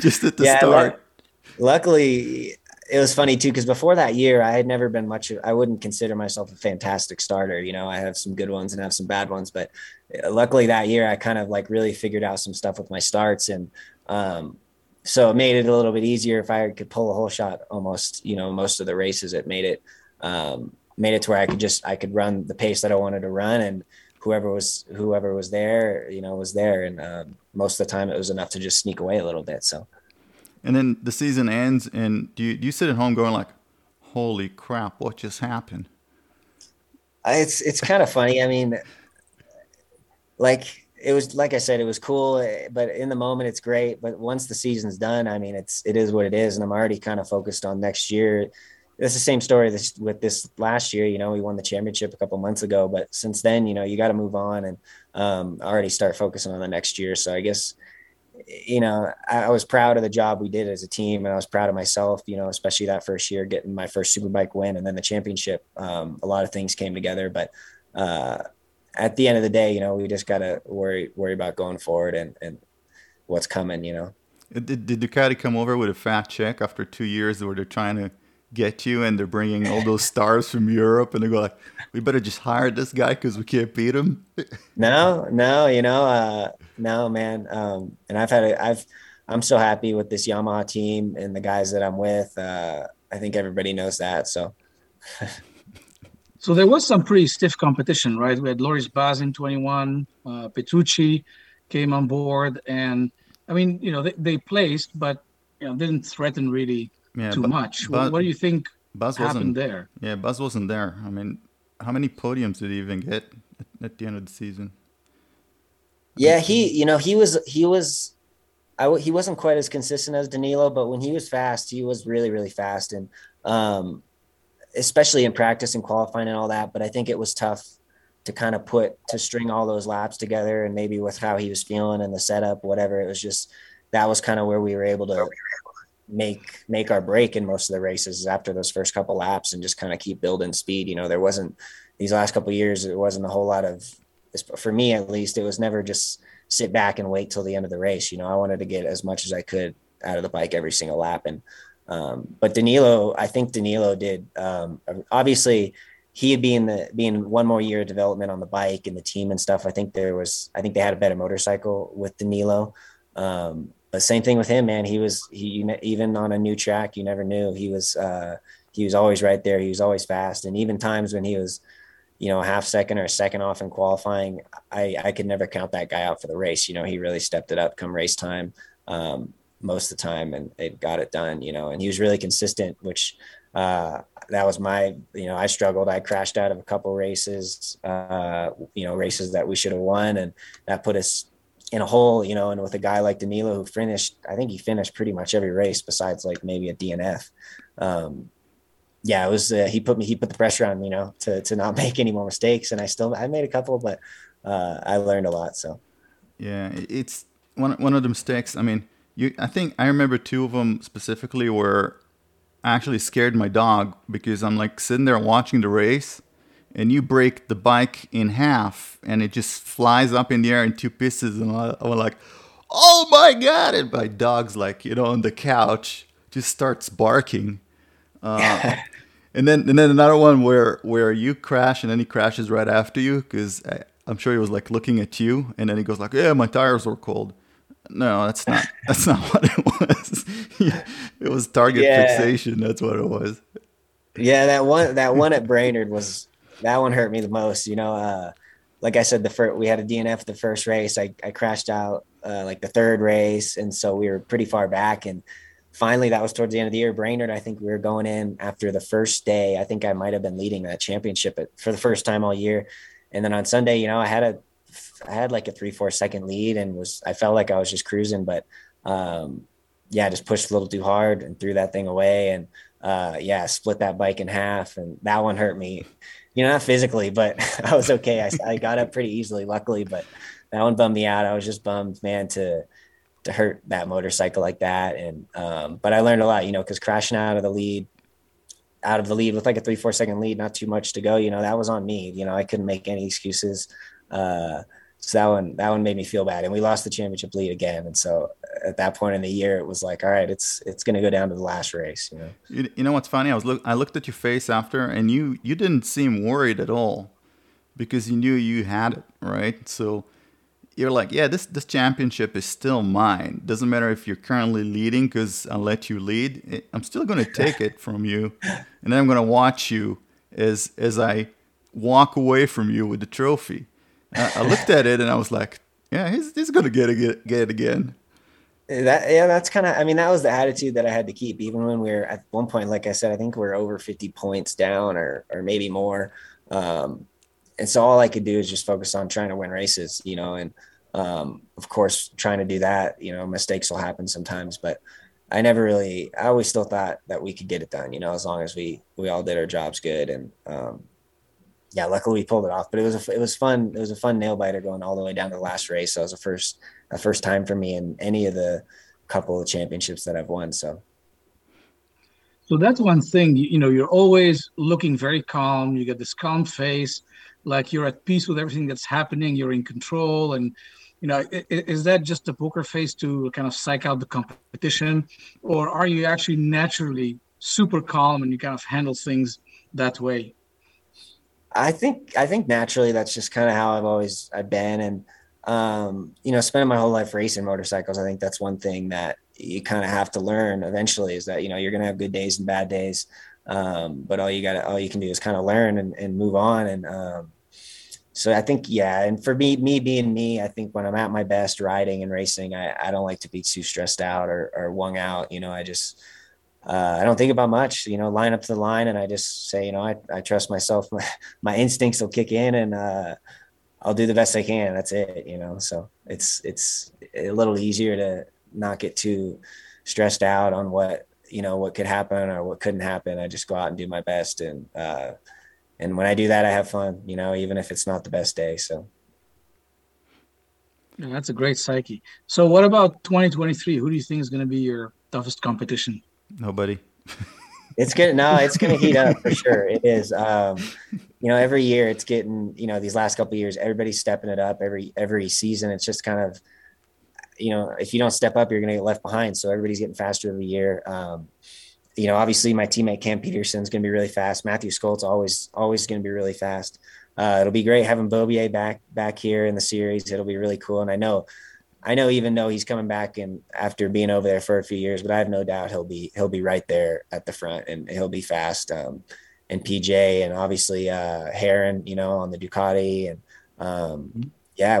Just at the start. Luckily, it was funny too, because before that year, I had never been much, I wouldn't consider myself a fantastic starter. You know, I have some good ones and I have some bad ones, but luckily that year I kind of like really figured out some stuff with my starts. And, so it made it a little bit easier. If I could pull a whole shot almost, you know, most of the races, it made it to where I could run the pace that I wanted to run, and whoever was there, you know, was there. And most of the time it was enough to just sneak away a little bit. So, and then the season ends, and do you sit at home going like, holy crap, what just happened? It's kind of funny. I mean, like, it was, like I said, it was cool, but in the moment it's great. But once the season's done, I mean, it is what it is. And I'm already kind of focused on next year. It's the same story with this last year. You know, we won the championship a couple months ago, but since then, you know, you got to move on and already start focusing on the next year. So I guess, you know, I was proud of the job we did as a team, and I was proud of myself, you know, especially that first year, getting my first Superbike win and then the championship. A lot of things came together, but at the end of the day, you know, we just got to worry about going forward and what's coming, you know. Did Ducati come over with a fat check after 2 years where they're trying to get you and they're bringing all those stars from Europe and they go like, we better just hire this guy because we can't beat him? No, you know, no, man. And I'm so happy with this Yamaha team and the guys that I'm with. I think everybody knows that. So. So there was some pretty stiff competition, right? We had Loris Baz in 21, Petrucci came on board, and I mean, you know, they placed, but you know, didn't threaten really too much. What do you think Baz happened there? Yeah, Baz wasn't there. I mean, how many podiums did he even get at the end of the season? Yeah, he wasn't quite as consistent as Danilo, but when he was fast, he was really, really fast, and especially in practice and qualifying and all that. But I think it was tough to kind of string all those laps together, and maybe with how he was feeling and the setup, whatever, it was just, that was kind of where we were able to make our break in most of the races after those first couple laps and just kind of keep building speed. You know, there wasn't, these last couple of years, it wasn't a whole lot of, for me at least, it was never just sit back and wait till the end of the race. You know, I wanted to get as much as I could out of the bike every single lap. And but Danilo, I think Danilo did, obviously he being one more year of development on the bike and the team and stuff. I think they had a better motorcycle with Danilo. But same thing with him, man. He even on a new track, you never knew. He was always right there. He was always fast. And even times when he was, you know, a half second or a second off in qualifying, I could never count that guy out for the race. You know, he really stepped it up come race time. Most of the time, and it got it done, you know, and he was really consistent, which that was my, you know, I struggled. I crashed out of a couple races, you know, races that we should have won. And that put us in a hole, you know, and with a guy like Danilo who finished, I think he finished pretty much every race besides like maybe a DNF. Yeah, it was, he put the pressure on, you know, to not make any more mistakes. And I made a couple, but I learned a lot. So. Yeah, it's one of the mistakes. I mean, I think I remember two of them specifically where I actually scared my dog because I'm like sitting there watching the race and you break the bike in half and it just flies up in the air in two pieces. And I was like, oh my God. And my dog's like, you know, on the couch just starts barking. And then another one where you crash and then he crashes right after you because I'm sure he was like looking at you and then he goes like, yeah, my tires were cold. No, that's not what it was. It was target fixation. That's what it was. Yeah, that one at Brainerd that one hurt me the most. You know, like I said, we had a DNF the first race. I crashed out like the third race, and so we were pretty far back. And finally, that was towards the end of the year. Brainerd, I think we were going in after the first day. I think I might have been leading that championship for the first time all year. And then on Sunday, you know, I had like a 3-4 second lead and I felt like I was just cruising, but yeah, I just pushed a little too hard and threw that thing away. And split that bike in half, and that one hurt me, not physically, but I was okay. I got up pretty easily, luckily, but that one bummed me out. I was just bummed, man, to hurt that motorcycle like that. And, but I learned a lot, cause crashing out of the lead with like a 3-4 second lead, not too much to go, that was on me, I couldn't make any excuses. So that one made me feel bad, and we lost the championship lead again. And so at that point in the year, it was like, all right, it's going to go down to the last race. You know what's funny? I looked at your face after, and you didn't seem worried at all, because you knew you had it, right? So you're like, yeah, this championship is still mine. Doesn't matter if you're currently leading, because I'll let you lead. I'm still going to take it from you, and then I'm going to watch you as I walk away from you with the trophy. I looked at it and I was like, yeah, he's going to get it again. That's kind of, that was the attitude that I had to keep, even when we were at one point, like I said, I think we're over 50 points down or maybe more. And so all I could do is just focus on trying to win races, and of course, trying to do that, mistakes will happen sometimes, but I always still thought that we could get it done, as long as we all did our jobs good. And, yeah, luckily we pulled it off, but it was fun. It was a fun nail biter going all the way down to the last race. So it was a first time for me in any of the couple of championships that I've won. So that's one thing, you're always looking very calm. You get this calm face, like you're at peace with everything that's happening. You're in control. And, is that just a poker face to kind of psych out the competition, or are you actually naturally super calm and you kind of handle things that way? I think naturally that's just kind of how I've been. And, spending my whole life racing motorcycles, I think that's one thing that you kind of have to learn eventually, is that, you're going to have good days and bad days. But all you can do is kind of learn and move on. And, so I think, yeah. And for me being me, I think when I'm at my best riding and racing, I don't like to be too stressed out or wung out, I just, I don't think about much, line up to the line. And I just say, I trust myself, my instincts will kick in, and I'll do the best I can. That's it, so it's a little easier to not get too stressed out on what, what could happen or what couldn't happen. I just go out and do my best. And when I do that, I have fun, even if it's not the best day. So. Yeah, that's a great psyche. So what about 2023? Who do you think is going to be your toughest competition? Nobody. It's gonna heat up for sure. It is. Every year it's getting, these last couple of years, everybody's stepping it up every season. It's just kind of, if you don't step up, you're gonna get left behind. So everybody's getting faster every year. Obviously my teammate Cam Peterson's gonna be really fast. Matthew Scholtz always gonna be really fast. It'll be great having Beaubier back here in the series. It'll be really cool. And I know, even though he's coming back and after being over there for a few years, but I have no doubt he'll be right there at the front, and he'll be fast. And PJ and obviously Heron, on the Ducati, and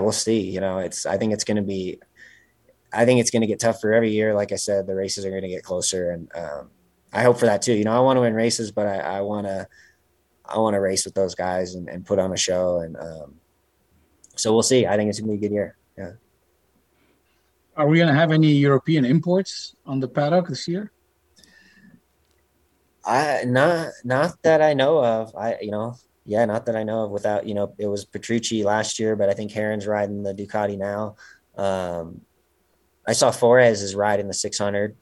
we'll see. I think it's gonna get tougher every year. Like I said, the races are gonna get closer, and I hope for that too. I want to win races, but I want to race with those guys and put on a show, and so we'll see. I think it's gonna be a good year. Yeah. Are we going to have any European imports on the paddock this year? Not that I know of. Not that I know of. Without, it was Petrucci last year, but I think Heron's riding the Ducati now. I saw Forez is riding the 600,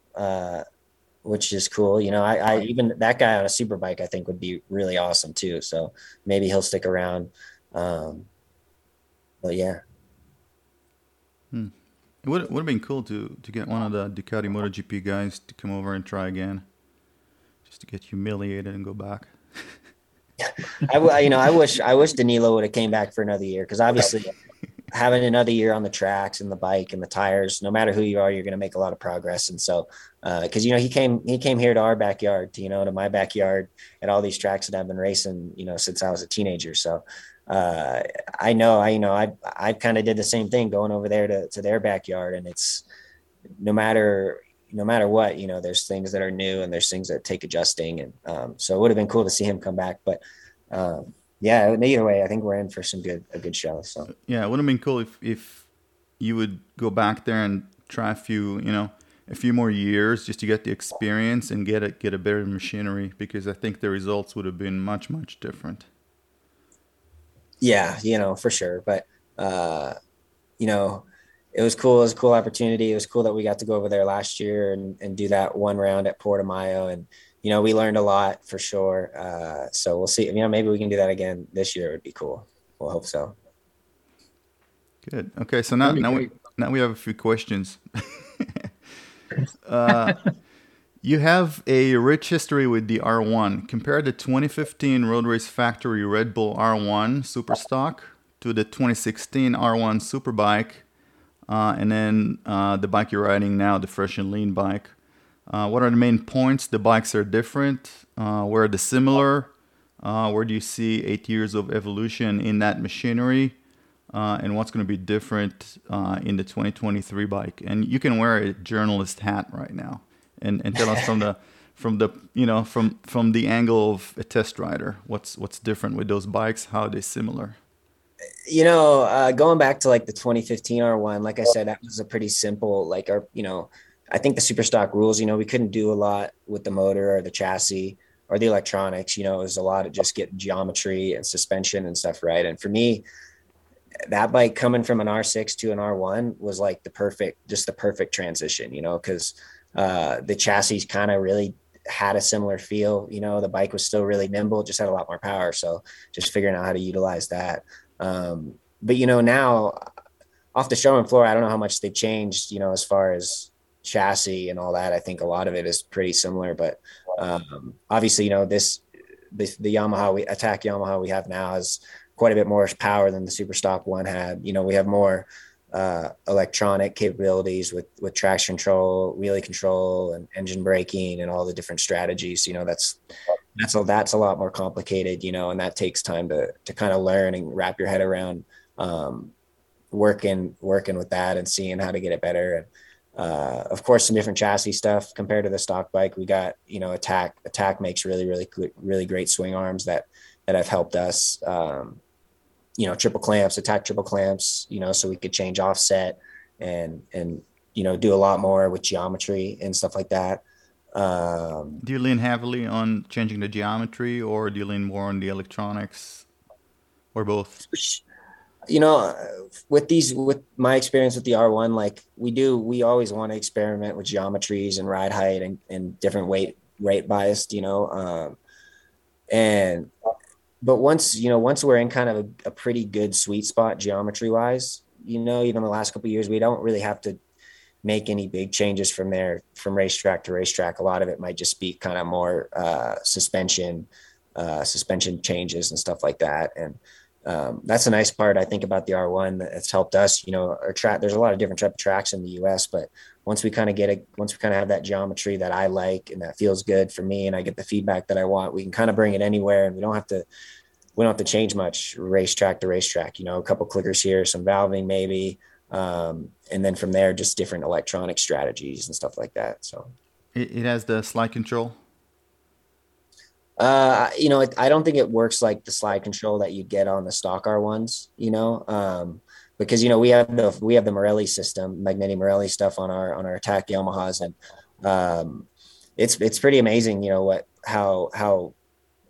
which is cool. I even that guy on a superbike I think would be really awesome too. So maybe he'll stick around. But yeah. It would have been cool to get one of the Ducati MotoGP guys to come over and try again, just to get humiliated and go back. I wish Danilo would have came back for another year, because obviously having another year on the tracks and the bike and the tires, no matter who you are, you're going to make a lot of progress. And so, because he came here to our backyard, to my backyard, at all these tracks that I've been racing, since I was a teenager. So. I kind of did the same thing going over there to their backyard, and it's no matter what, there's things that are new and there's things that take adjusting. And, so it would have been cool to see him come back, but, either way, I think we're in for a good show. So yeah, it would have been cool if you would go back there and try a few, a few more years just to get the experience and get a better machinery, because I think the results would have been much different. Yeah, you know, for sure. But you know, it was cool. It was a cool opportunity. It was cool that we got to go over there last year and do that one round at Portimao. And, you know, we learned a lot for sure. So we'll see. You know, maybe we can do that again this year. It would be cool. We'll hope so. Good. Okay. So now we have a few questions. You have a rich history with the R1. Compare the 2015 Road Race Factory Red Bull R1 Superstock to the 2016 R1 Superbike, and then the bike you're riding now, the Fresh and Lean bike. What are the main points? The bikes are different. Where are they similar? Where do you see 8 years of evolution in that machinery? And what's going to be different in the 2023 bike? And you can wear a journalist hat right now and tell us from the angle of a test rider, what's different with those bikes, how are they similar? You know, going back to like the 2015 R1, like I said, that was a pretty simple, like our, you know, I think the Superstock rules, you know, we couldn't do a lot with the motor or the chassis or the electronics. You know, it was a lot of just getting geometry and suspension and stuff right. And for me, that bike coming from an R6 to an R1 was like the perfect transition, you know, because the chassis kind of really had a similar feel. You know, the bike was still really nimble, just had a lot more power. So just figuring out how to utilize that. But, you know, now off the showroom floor, I don't know how much they changed, you know, as far as chassis and all that. I think a lot of it is pretty similar, but obviously, you know, the Yamaha, Attack Yamaha we have now is quite a bit more power than the Superstock one had. You know, we have more electronic capabilities with traction control, wheelie control, and engine braking, and all the different strategies. You know, that's a lot more complicated, you know, and that takes time to kind of learn and wrap your head around, working with that and seeing how to get it better. And of course, some different chassis stuff compared to the stock bike. We got, you know, Attack makes really great swing arms that have helped us, you know, Attack triple clamps, you know, so we could change offset and, you know, do a lot more with geometry and stuff like that. Do you lean heavily on changing the geometry, or do you lean more on the electronics, or both? You know, with my experience with the R1, like we always want to experiment with geometries and ride height and different weight biased, you know, but once we're in kind of a pretty good sweet spot geometry wise, you know, even the last couple of years, we don't really have to make any big changes from there, from racetrack to racetrack. A lot of it might just be kind of more suspension changes and stuff like that. And that's a nice part, I think, about the R1 that's helped us. You know, our track, there's a lot of different type of tracks in the US, but once we kind of have that geometry that I like and that feels good for me and I get the feedback that I want, we can kind of bring it anywhere, and we don't have to change much racetrack to racetrack. You know, a couple clickers here, some valving maybe, and then from there, just different electronic strategies and stuff like that. So it has the slide control. You know, I don't think it works like the slide control that you get on the stock R1s, you know, because, you know, we have the Morelli system, Magneti Morelli stuff on our Attack Yamahas. And, it's pretty amazing, you know, how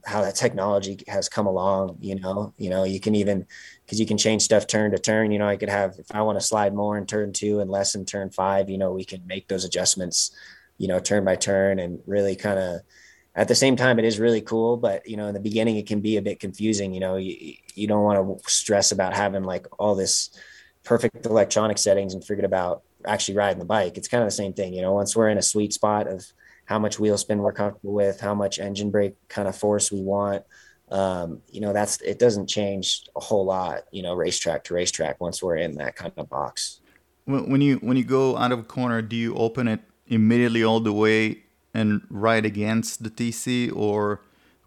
that technology has come along. You know, you can even, cause you can change stuff turn to turn. You know, I could have, if I want to slide more in turn 2 and less in turn 5, you know, we can make those adjustments, you know, turn by turn, and really kind of, at the same time, it is really cool. But, you know, in the beginning, it can be a bit confusing. You know, you don't want to stress about having like all this perfect electronic settings and forget about actually riding the bike. It's kind of the same thing. You know, once we're in a sweet spot of how much wheel spin we're comfortable with, how much engine brake kind of force we want. You know, it doesn't change a whole lot, you know, racetrack to racetrack once we're in that kind of box. When you go out of a corner, do you open it immediately all the way and ride against the TC, or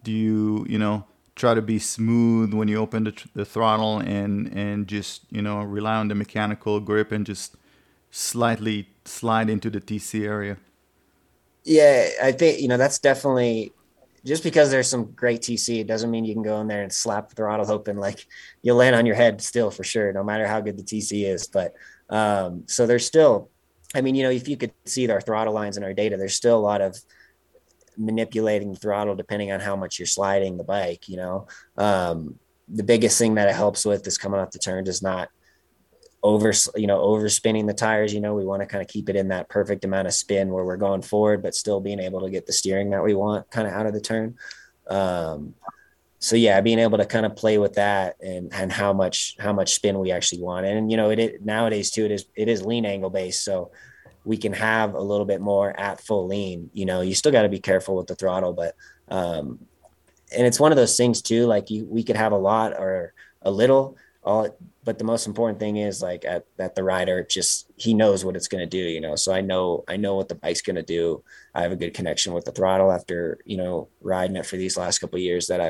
do you, you know, try to be smooth when you open the throttle and just, you know, rely on the mechanical grip and just slightly slide into the TC area? Yeah, I think, you know, that's definitely, just because there's some great TC, it doesn't mean you can go in there and slap the throttle open. Like, you'll land on your head still for sure, no matter how good the TC is. But so there's still I mean, you know, if you could see our throttle lines in our data, there's still a lot of manipulating the throttle depending on how much you're sliding the bike, you know. The biggest thing that it helps with is coming off the turns is not overspinning the tires. You know, we want to kind of keep it in that perfect amount of spin where we're going forward, but still being able to get the steering that we want kind of out of the turn. So yeah, being able to kind of play with that and how much spin we actually want. And, you know, nowadays too, it is lean angle based. So we can have a little bit more at full lean. You know, you still got to be careful with the throttle, but, and it's one of those things too, like we could have a lot or a little, but the most important thing is like that the rider just, he knows what it's going to do, you know? So I know what the bike's going to do. I have a good connection with the throttle after, you know, riding it for these last couple of years, that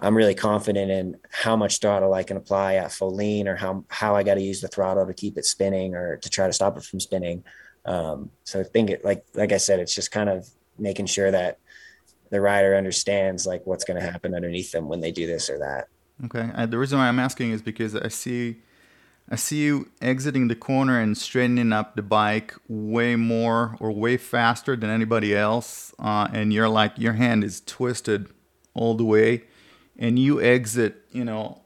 I'm really confident in how much throttle I can apply at full lean, or how I got to use the throttle to keep it spinning or to try to stop it from spinning. So I think like I said, it's just kind of making sure that the rider understands like what's going to happen underneath them when they do this or that. Okay. The reason why I'm asking is because I see you exiting the corner and straightening up the bike way more or way faster than anybody else. And you're like, your hand is twisted all the way. And you exit, you know,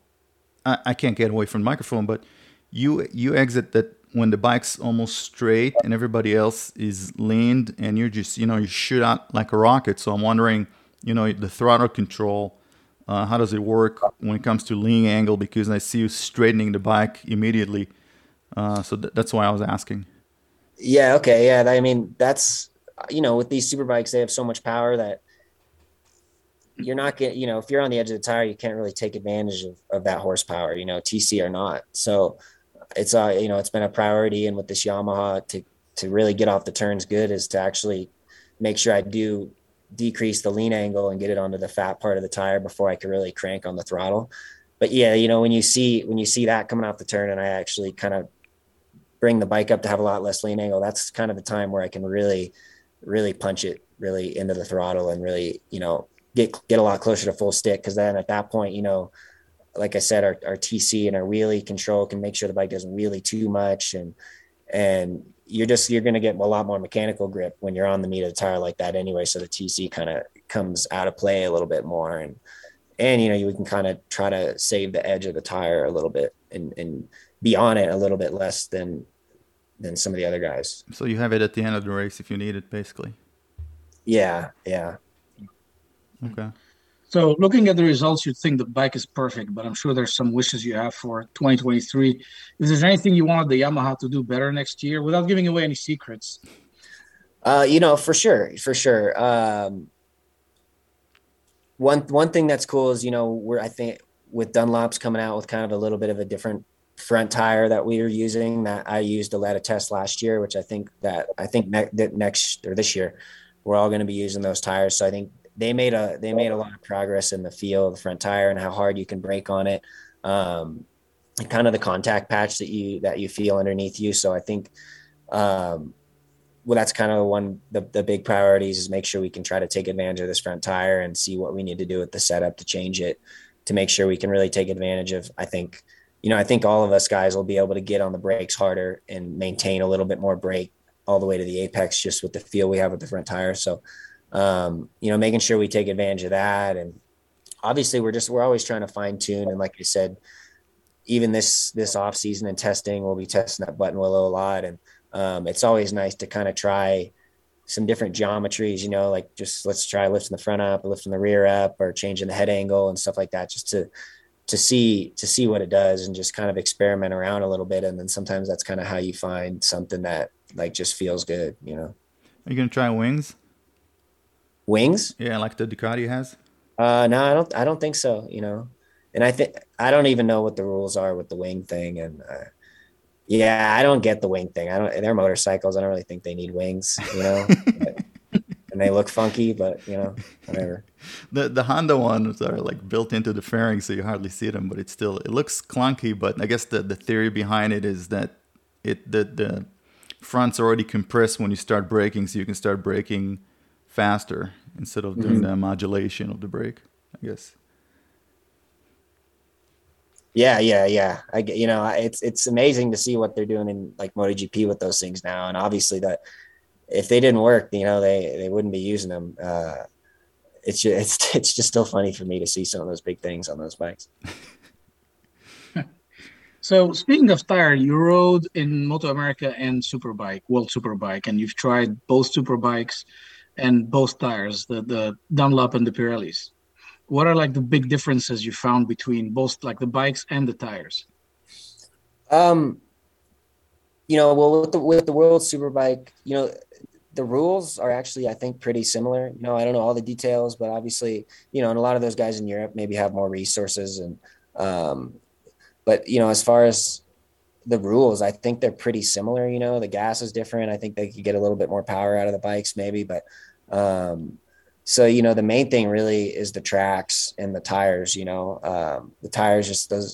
I can't get away from the microphone, but you exit that when the bike's almost straight and everybody else is leaned, and you're just, you know, you shoot out like a rocket. So I'm wondering, you know, the throttle control, how does it work when it comes to lean angle? Because I see you straightening the bike immediately. So that's why I was asking. Yeah, okay. Yeah, I mean, that's, you know, with these super bikes, they have so much power that you're not getting, you know, if you're on the edge of the tire, you can't really take advantage of that horsepower, you know, TC or not. So it's, you know, it's been a priority. And with this Yamaha to really get off the turns good is to actually make sure I do decrease the lean angle and get it onto the fat part of the tire before I can really crank on the throttle. But yeah, you know, when you see that coming off the turn and I actually kind of bring the bike up to have a lot less lean angle, that's kind of the time where I can really, really punch it really into the throttle and really, you know, get a lot closer to full stick. Cause then at that point, you know, like I said, our TC and our wheelie control can make sure the bike doesn't wheelie too much. And you're going to get a lot more mechanical grip when you're on the meat of the tire like that anyway. So the TC kind of comes out of play a little bit more and, you know, we can kind of try to save the edge of the tire a little bit and be on it a little bit less than some of the other guys. So you have it at the end of the race if you need it, basically. Yeah. Yeah. Okay. So looking at the results, you'd think the bike is perfect, but I'm sure there's some wishes you have for 2023. If there's anything you wanted the Yamaha to do better next year without giving away any secrets. You know, for sure. One thing that's cool is, you know, I think with Dunlop's coming out with kind of a little bit of a different front tire that we were using, that I used a lot of tests last year, which this year, we're all going to be using those tires. So I think, they made a lot of progress in the feel of the front tire and how hard you can brake on it, and kind of the contact patch that you feel underneath you. So I think, well, that's kind of the big priorities is make sure we can try to take advantage of this front tire and see what we need to do with the setup to change it to make sure we can really take advantage of. I think, you know, all of us guys will be able to get on the brakes harder and maintain a little bit more brake all the way to the apex just with the feel we have with the front tire. So. You know, making sure we take advantage of that. And obviously we're always trying to fine tune. And like I said, even this off season and testing, we'll be testing that button willow a lot. And, it's always nice to kind of try some different geometries, you know, like just let's try lifting the front up, lifting the rear up, or changing the head angle and stuff like that, just to see what it does and just kind of experiment around a little bit. And then sometimes that's kind of how you find something that like just feels good, you know. Are you going to try wings? Wings? Yeah, like the Ducati has? No, I don't think so, you know. And I don't even know what the rules are with the wing thing. And yeah, I don't get the wing thing. They're motorcycles. I don't really think they need wings, you know. But, and they look funky, but, you know, whatever. The Honda ones are like built into the fairing, so you hardly see them, but it looks clunky. But I guess the theory behind it is that the front's already compressed when you start braking, so you can start braking faster instead of doing the modulation of the brake, I guess. Yeah. It's amazing to see what they're doing in like MotoGP with those things now. And obviously that if they didn't work, they wouldn't be using them. It's just still funny for me to see some of those big things on those bikes. So speaking of tire, you rode in Moto America and Superbike, World Superbike, and you've tried both Superbikes and both tires, the Dunlop and the Pirellis. What are like the big differences you found between both like the bikes and the tires? With the World Superbike, the rules are actually, I think, pretty similar. I don't know all the details, but obviously, and a lot of those guys in Europe maybe have more resources and, but, as far as the rules, I think they're pretty similar. The gas is different. I think they could get a little bit more power out of the bikes maybe. But the main thing really is the tracks and the tires. The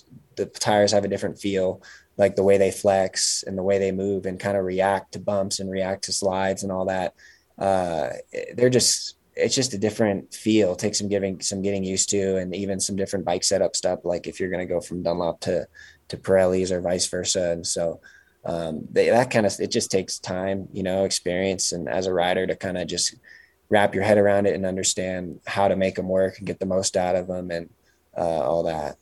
tires have a different feel, like the way they flex and the way they move and kind of react to bumps and react to slides and all that. It's just a different feel. It takes some getting used to, and even some different bike setup stuff. Like if you're going to go from Dunlop to Pirellis or vice versa. And so it just takes time, experience. And as a rider to kind of just wrap your head around it and understand how to make them work and get the most out of them and all that.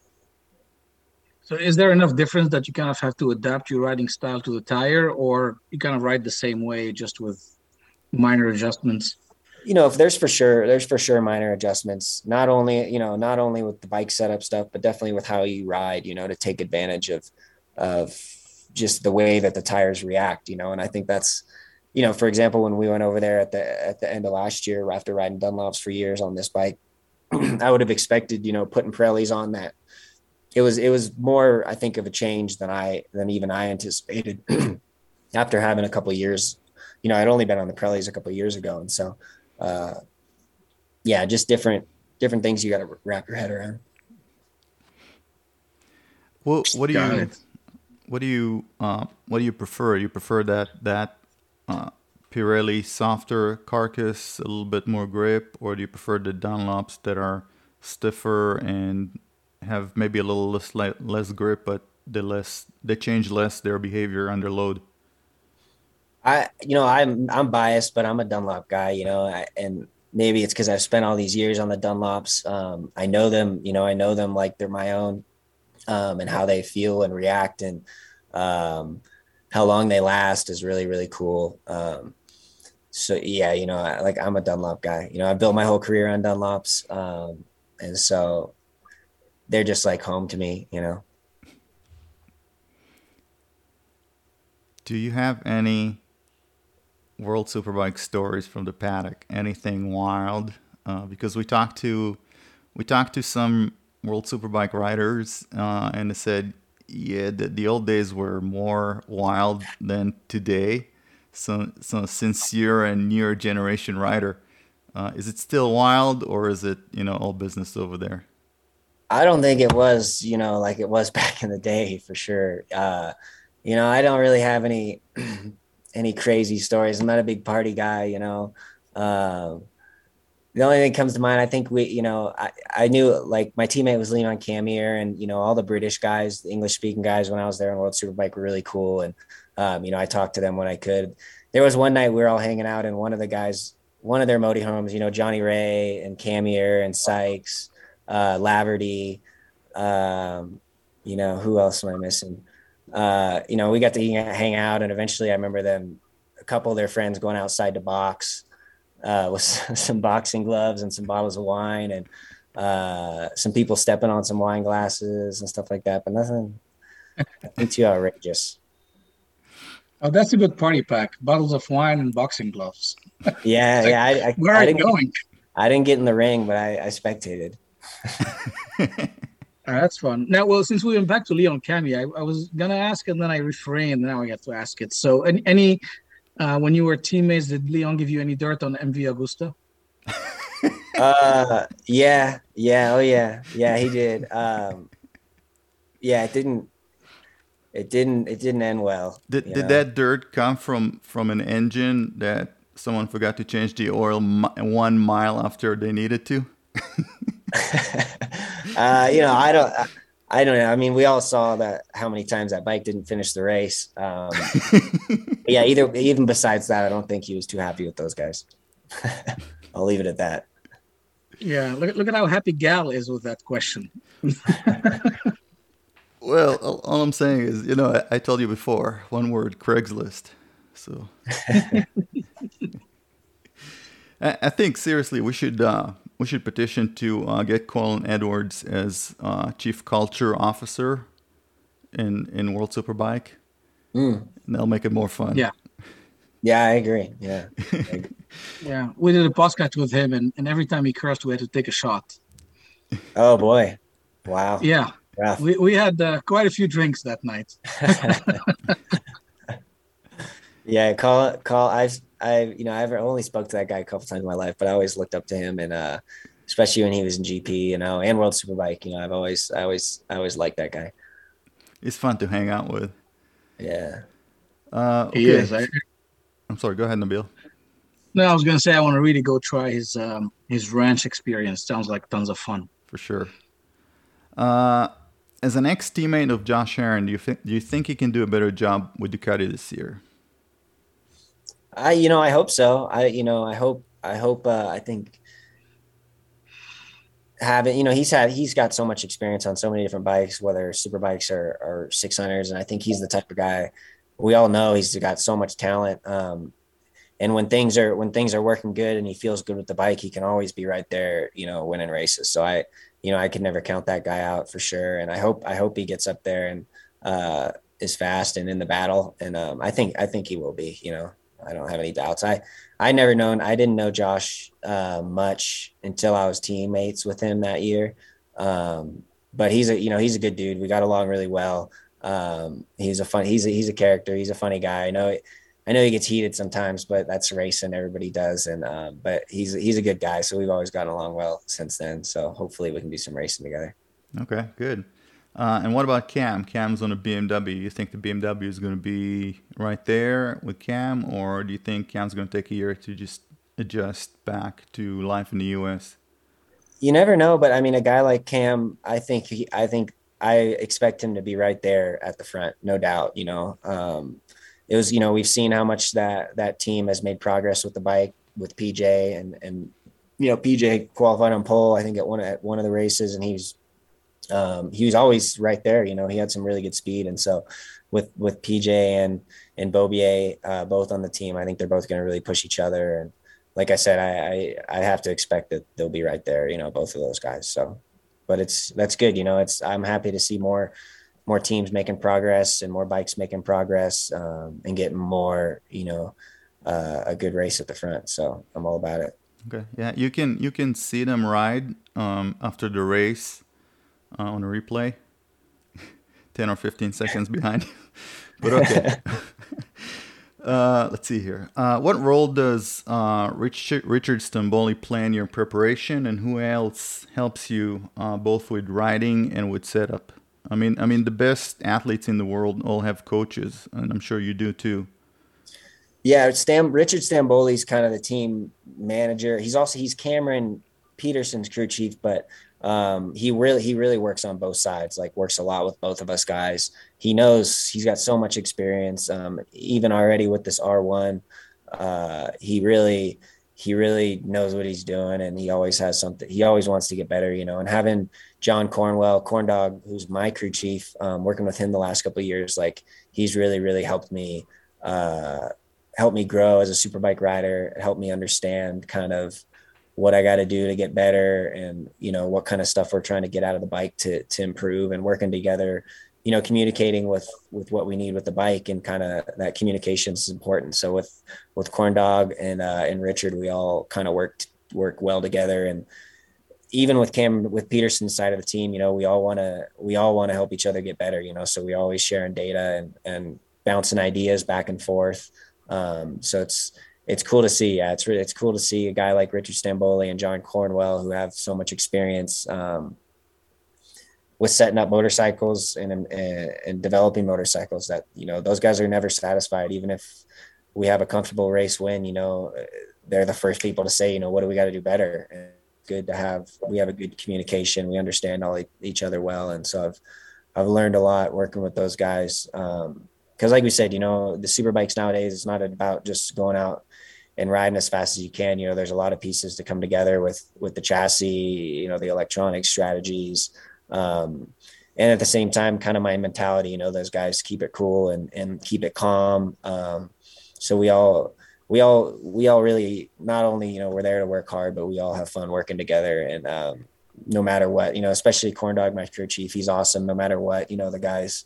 So is there enough difference that you kind of have to adapt your riding style to the tire, or you kind of ride the same way just with minor adjustments? If there's for sure minor adjustments, not only with the bike setup stuff, but definitely with how you ride, to take advantage of just the way that the tires react, and I think that's, for example, when we went over there at the end of last year, after riding Dunlops for years on this bike, I would have expected, putting Pirellis on that. It was more, I think, of a change than even I anticipated after having a couple of years, I'd only been on the Pirellis a couple of years ago. And so, just different things you got to wrap your head around. Well, what do you prefer? You prefer that Pirelli softer carcass, a little bit more grip, or do you prefer the Dunlops that are stiffer and have maybe a little less grip, but they change less their behavior under load? I'm biased, but I'm a Dunlop guy, and maybe it's because I've spent all these years on the Dunlops. I know them like they're my own, and how they feel and react and, how long they last is really, really cool. I'm a Dunlop guy, I built my whole career on Dunlops. And so they're just like home to me, Do you have any World Superbike stories from the paddock? Anything wild? Because we talked to some World Superbike riders, and they said, the old days were more wild than today. So since you're a newer generation rider, is it still wild, or is it all business over there? I don't think it was like it was back in the day for sure. I don't really have any crazy stories. I'm not a big party guy, the only thing that comes to mind, I think I knew like my teammate was Leon Camier, and, all the British guys, the English speaking guys when I was there on World Superbike were really cool. And, I talked to them when I could. There was one night we were all hanging out, and one of the guys, one of their motorhomes, Johnny Ray and Camier and Sykes, Laverty, who else am I missing? We got to hang out, and eventually I remember a couple of their friends going outside to box, with some boxing gloves and some bottles of wine, and, some people stepping on some wine glasses and stuff like that, but nothing too outrageous. Oh, that's a good party pack. Bottles of wine and boxing gloves. Yeah. Like, yeah. I didn't get in the ring, but I spectated. That's fun. Now, well, since we went back to Leon Camier, I was going to ask, and then I refrained, and now I get to ask it. So any when you were teammates, did Leon give you any dirt on MV Augusta? Yeah, he did. It didn't end well. Did that dirt come from an engine that someone forgot to change the oil 1 mile after they needed to? I don't, I don't know. I mean, we all saw that how many times that bike didn't finish the race. Yeah, even besides that, I don't think he was too happy with those guys. I'll leave it at that. Yeah, look at how happy Gal is with that question. Well, all I'm saying is, you know, I told you before, one word, Craigslist. So I think seriously, we should petition to get Colin Edwards as chief culture officer in World Superbike. Mm. And that'll make it more fun. Yeah. Yeah, I agree. Yeah. I agree. Yeah. We did a podcast with him and every time he cursed, we had to take a shot. Oh boy. Wow. Yeah. Rough. We had quite a few drinks that night. Yeah. Call. I've only spoke to that guy a couple times in my life, but I always looked up to him, and especially when he was in GP, you know, and World Superbike, you know, I always liked that guy. He's fun to hang out with. Yeah. Okay. He is. I'm sorry. Go ahead, Nabil. No, I was going to say I want to really go try his ranch experience. Sounds like tons of fun. For sure. As an ex-teammate of Josh Aaron, do you think he can do a better job with Ducati this year? I hope so. I think he's got so much experience on so many different bikes, whether super bikes or 600s. And I think he's the type of guy, we all know he's got so much talent. And when things are working good and he feels good with the bike, he can always be right there, you know, winning races. So I could never count that guy out for sure. And I hope he gets up there and is fast and in the battle. And I think he will be, you know, I don't have any doubts. I didn't know Josh much until I was teammates with him that year. But he's a good dude. We got along really well. He's a character. He's a funny guy. I know he gets heated sometimes, but that's racing. Everybody does. And, but he's a good guy. So we've always gotten along well since then. So hopefully we can do some racing together. Okay, good. And what about Cam? Cam's on a BMW. You think the BMW is going to be right there with Cam, or do you think Cam's going to take a year to just adjust back to life in the U.S.? You never know. But I mean, a guy like Cam, I expect him to be right there at the front, no doubt, you know. It was, you know, we've seen how much that team has made progress with the bike with PJ and, you know, PJ qualified on pole, I think at one of the races, and he was always right there. You know, he had some really good speed. And so with PJ and Beaubier, both on the team, I think they're both going to really push each other. And like I said, I have to expect that they'll be right there, you know, both of those guys. So, but that's good. You know, I'm happy to see more teams making progress and more bikes making progress, and getting more, you know, a good race at the front. So I'm all about it. Okay. Yeah. You can see them ride, after the race, on a replay, 10 or 15 seconds behind you. But okay. Let's see here. What role does, Richard Stamboli play in your preparation, and who else helps you, both with riding and with setup? I mean, the best athletes in the world all have coaches, and I'm sure you do too. Yeah, Richard Stamboli's kind of the team manager. He's Cameron Peterson's crew chief, but he really works on both sides. Like, works a lot with both of us guys. He knows he's got so much experience. Even already with this R1, he really knows what he's doing, and he always has something. He always wants to get better, you know, and having John Cornwell, Corndog, who's my crew chief, working with him the last couple of years, like, he's really, really helped me grow as a superbike rider. It helped me understand kind of what I got to do to get better, and, you know, what kind of stuff we're trying to get out of the bike to improve, and working together, you know, communicating with what we need with the bike, and kind of that communication is important. So with Corndog and Richard, we all kind of work well together. And even with Cam, with Peterson's side of the team, you know, we all want to help each other get better, you know, so we always sharing data and bouncing ideas back and forth. So it's cool to see. Yeah, it's cool to see a guy like Richard Stamboli and John Cornwell, who have so much experience, with setting up motorcycles and developing motorcycles, that, you know, those guys are never satisfied. Even if we have a comfortable race win, you know, they're the first people to say, you know, what do we got to do better? good to have. We have a good communication. We understand all each other well. And so I've learned a lot working with those guys. Cause like we said, you know, the superbikes nowadays, it's not about just going out and riding as fast as you can. You know, there's a lot of pieces to come together with the chassis, you know, the electronic strategies. And at the same time, kind of my mentality, you know, those guys keep it cool and keep it calm. So we all really, not only, you know, we're there to work hard, but we all have fun working together. And no matter what, you know, especially Corn Dog, my crew chief, he's awesome. No matter what, you know, the guys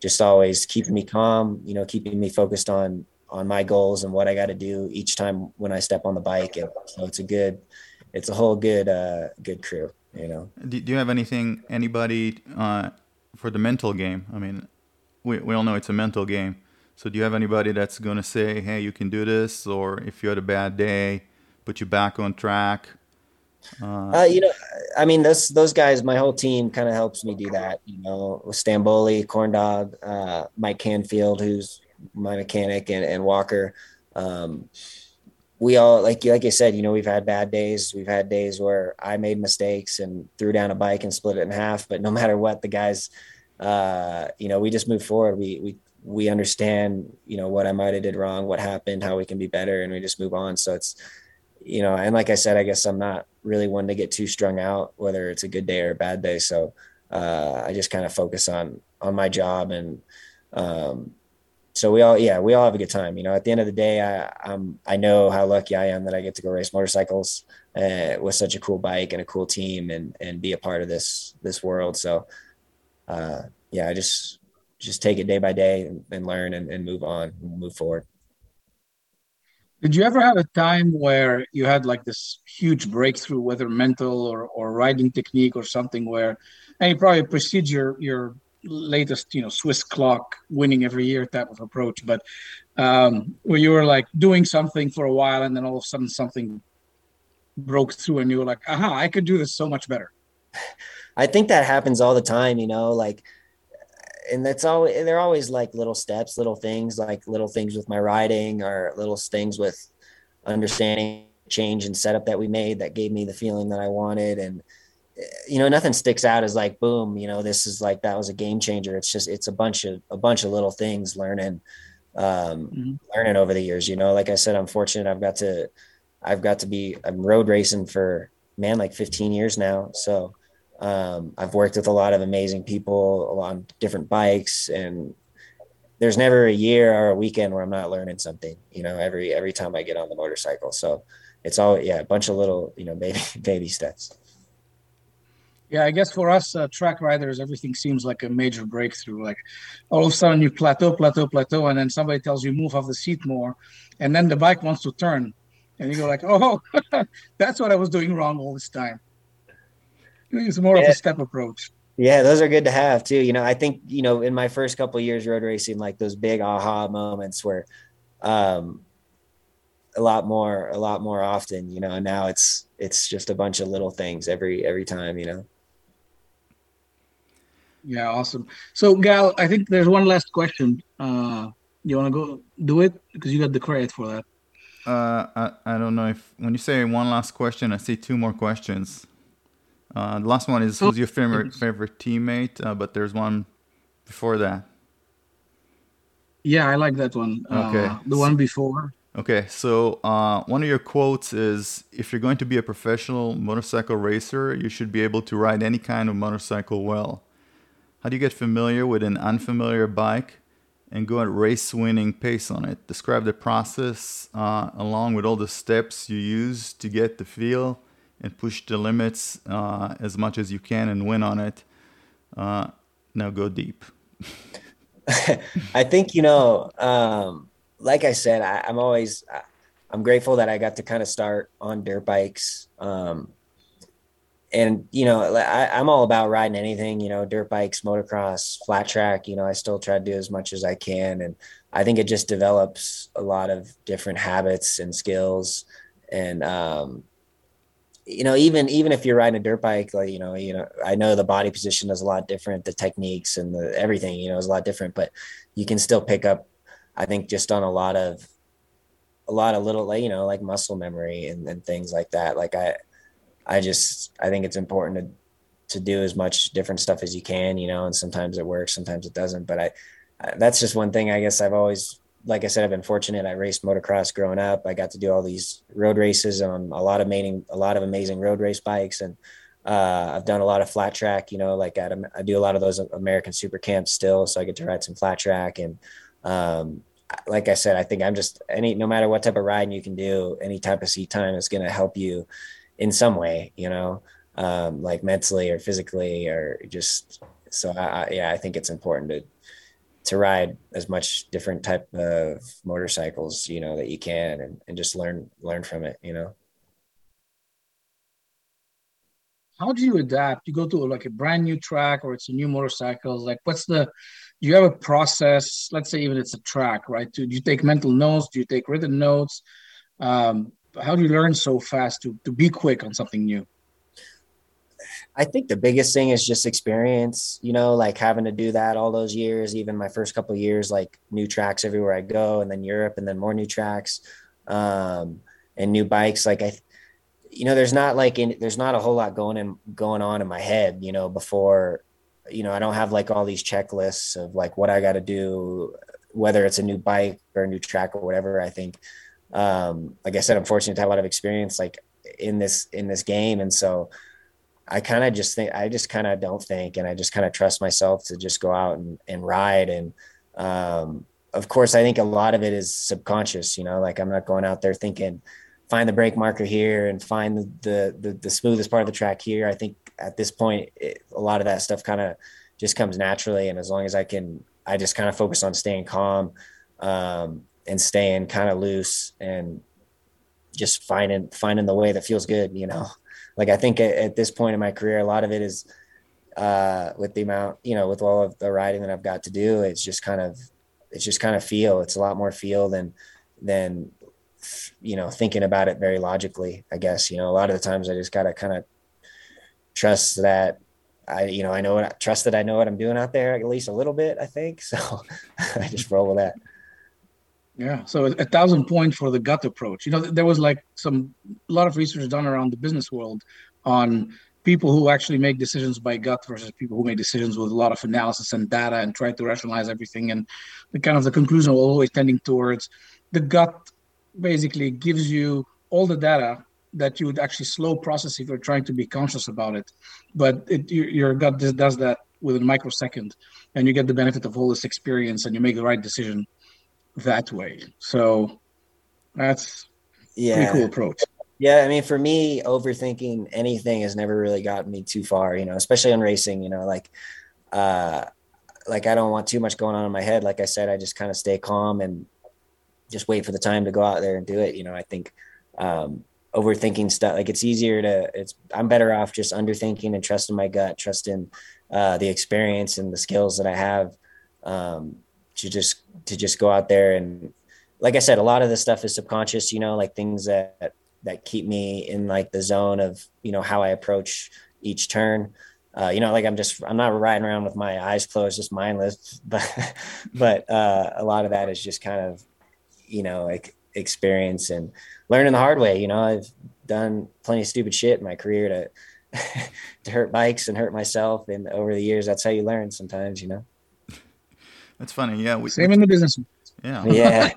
just always keeping me calm, you know, keeping me focused on my goals and what I got to do each time when I step on the bike. And so it's a whole good crew, you know. Do you have anybody for the mental game? I mean, we all know it's a mental game. So do you have anybody that's going to say, hey, you can do this, or if you had a bad day, put you back on track? You know, I mean, those guys, my whole team kind of helps me do that, you know, with Stamboli, Corndog, Mike Canfield, who's my mechanic, and Walker. We all, like I said, you know, we've had bad days. We've had days where I made mistakes and threw down a bike and split it in half. But no matter what, the guys, you know, we just move forward. We understand, you know, what I might have did wrong, what happened, how we can be better, and we just move on. So it's, you know, and like I said, I guess I'm not really one to get too strung out, whether it's a good day or a bad day. So I just kind of focus on my job, and so we all have a good time. You know, at the end of the day, I know how lucky I am that I get to go race motorcycles with such a cool bike and a cool team, and be a part of this world. So, I just take it day by day and learn and move on, and move forward. Did you ever have a time where you had like this huge breakthrough, whether mental or riding technique or something, where, and you probably precede your latest, you know, Swiss clock winning every year type of approach, but where you were like doing something for a while and then all of a sudden something broke through and you were like, aha, I could do this so much better? I think that happens all the time, you know, like, and that's always, they're always like little steps, little things with my riding, or little things with understanding change and setup that we made that gave me the feeling that I wanted. And you know, nothing sticks out as like, boom, you know, this is like, that was a game changer. It's just, it's a bunch of little things learning over the years. You know, like I said, I'm fortunate. I'm road racing for, man, like 15 years now. So, I've worked with a lot of amazing people on different bikes, and there's never a year or a weekend where I'm not learning something, you know, every time I get on the motorcycle. So it's all, a bunch of little, you know, baby steps. Yeah, I guess for us track riders, everything seems like a major breakthrough. Like all of a sudden you plateau, and then somebody tells you move off the seat more, and then the bike wants to turn, and you go like, oh, that's what I was doing wrong all this time. It's more of a step approach. Yeah, those are good to have too. You know, I think, you know, in my first couple of years road racing, like those big aha moments were a lot more often, you know. Now it's just a bunch of little things every time, you know. Yeah, awesome. So, Gal, I think there's one last question. You want to go do it? Because you got the credit for that. I don't know if, when you say one last question, I see two more questions. The last one is, who's your favorite teammate? But there's one before that. Yeah, I like that one. Okay. The one before. Okay, so one of your quotes is, if you're going to be a professional motorcycle racer, you should be able to ride any kind of motorcycle well. How do you get familiar with an unfamiliar bike and go at race-winning pace on it? Describe the process along with all the steps you use to get the feel and push the limits as much as you can and win on it. Now go deep. I think, you know, like I said, I'm grateful that I got to kind of start on dirt bikes. And, you know, I'm all about riding anything, you know, dirt bikes, motocross, flat track, you know, I still try to do as much as I can. And I think it just develops a lot of different habits and skills. And, you know, even if you're riding a dirt bike, like, you know, I know the body position is a lot different, the techniques and everything, you know, is a lot different, but you can still pick up, I think, just on a lot of little, like, you know, like muscle memory and things like that. Like I, I think it's important to do as much different stuff as you can, you know, and sometimes it works, sometimes it doesn't. But that's just one thing, I guess. I've always, like I said, I've been fortunate. I raced motocross growing up. I got to do all these road races on a lot of amazing road race bikes. And I've done a lot of flat track, you know, like I do a lot of those American super camps still. So I get to ride some flat track. And like I said, I think I'm just no matter what type of riding you can do, any type of seat time is going to help you in some way, you know, like mentally or physically or just, so I think it's important to ride as much different type of motorcycles, you know, that you can, and just learn from it, you know. How do you adapt? You go to like a brand new track or it's a new motorcycle. Like do you have a process? Let's say even it's a track, right? Do you take mental notes? Do you take written notes? How do you learn so fast to be quick on something new? I think the biggest thing is just experience, you know, like having to do that all those years, even my first couple of years, like new tracks everywhere I go, and then Europe, and then more new tracks, and new bikes. Like you know, there's not a whole lot going on in my head, you know, before, you know, I don't have like all these checklists of like what I got to do, whether it's a new bike or a new track or whatever. I think, like I said, I'm fortunate to have a lot of experience like in this game. And so I just kind of trust myself to just go out and ride. And, of course, I think a lot of it is subconscious, you know, like I'm not going out there thinking, find the brake marker here and find the smoothest part of the track here. I think at this point, a lot of that stuff kind of just comes naturally. And as long as I just kind of focus on staying calm, and staying kind of loose and just finding the way that feels good, you know. Like I think at this point in my career, a lot of it is with the amount, you know, with all of the riding that I've got to do, it's just kind of feel. It's a lot more feel than you know, thinking about it very logically, I guess. You know, a lot of the times I just got to kind of trust that I know what I'm doing out there, at least a little bit, I think. So I just roll with that. Yeah. So 1,000 points for the gut approach. You know, there was like a lot of research done around the business world on people who actually make decisions by gut versus people who make decisions with a lot of analysis and data and try to rationalize everything. And the kind of the conclusion was always tending towards the gut basically gives you all the data that you would actually slow process if you're trying to be conscious about it. But your gut just does that within a microsecond, and you get the benefit of all this experience and you make the right decision that way. So that's a pretty cool approach. Yeah. I mean, for me, overthinking anything has never really gotten me too far, you know, especially on racing, you know, like I don't want too much going on in my head. Like I said, I just kind of stay calm and just wait for the time to go out there and do it. You know, I think overthinking stuff, like I'm better off just underthinking and trusting my gut, trusting the experience and the skills that I have to just go out there. And like I said, a lot of this stuff is subconscious, you know, like things that keep me in like the zone of, you know, how I approach each turn. You know, like I'm not riding around with my eyes closed, just mindless, but a lot of that is just kind of, you know, like experience and learning the hard way. You know, I've done plenty of stupid shit in my career to hurt bikes and hurt myself. And over the years, that's how you learn sometimes, you know. That's funny. Yeah. Same in the business. Yeah. Yeah.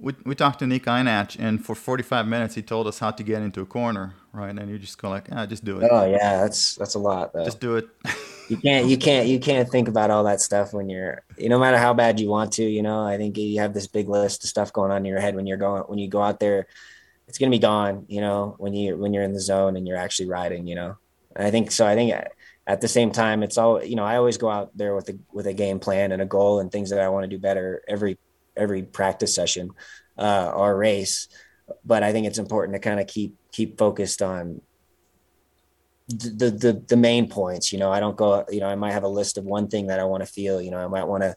we talked to Nick Einach, and for 45 minutes, he told us how to get into a corner. Right. And you just go like, just do it. Oh yeah. That's a lot though. Just do it. You can't think about all that stuff when no matter how bad you want to, you know. I think you have this big list of stuff going on in your head when you go out there, it's going to be gone, you know, when you're in the zone and you're actually riding, you know. And I think at the same time, it's all, you know, I always go out there with a game plan and a goal and things that I want to do better every practice session, or race. But I think it's important to kind of keep focused on the main points. You know, I don't go, you know, I might have a list of one thing that I want to feel, you know. I might want to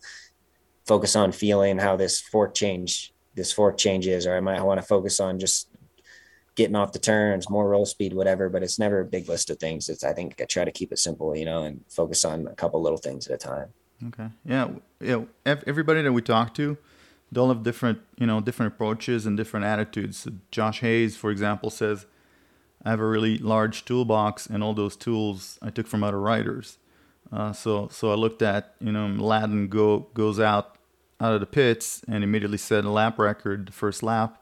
focus on feeling how this fork change is, or I might want to focus on just getting off the turns, more roll speed, whatever. But it's never a big list of things. I think I try to keep it simple, you know, and focus on a couple little things at a time. Okay. Yeah. Everybody that we talk to, they'll have different, you know, different approaches and different attitudes. Josh Hayes, for example, says, I have a really large toolbox, and all those tools I took from other riders. So I looked at, Ladin goes out of the pits and immediately set a lap record, the first lap.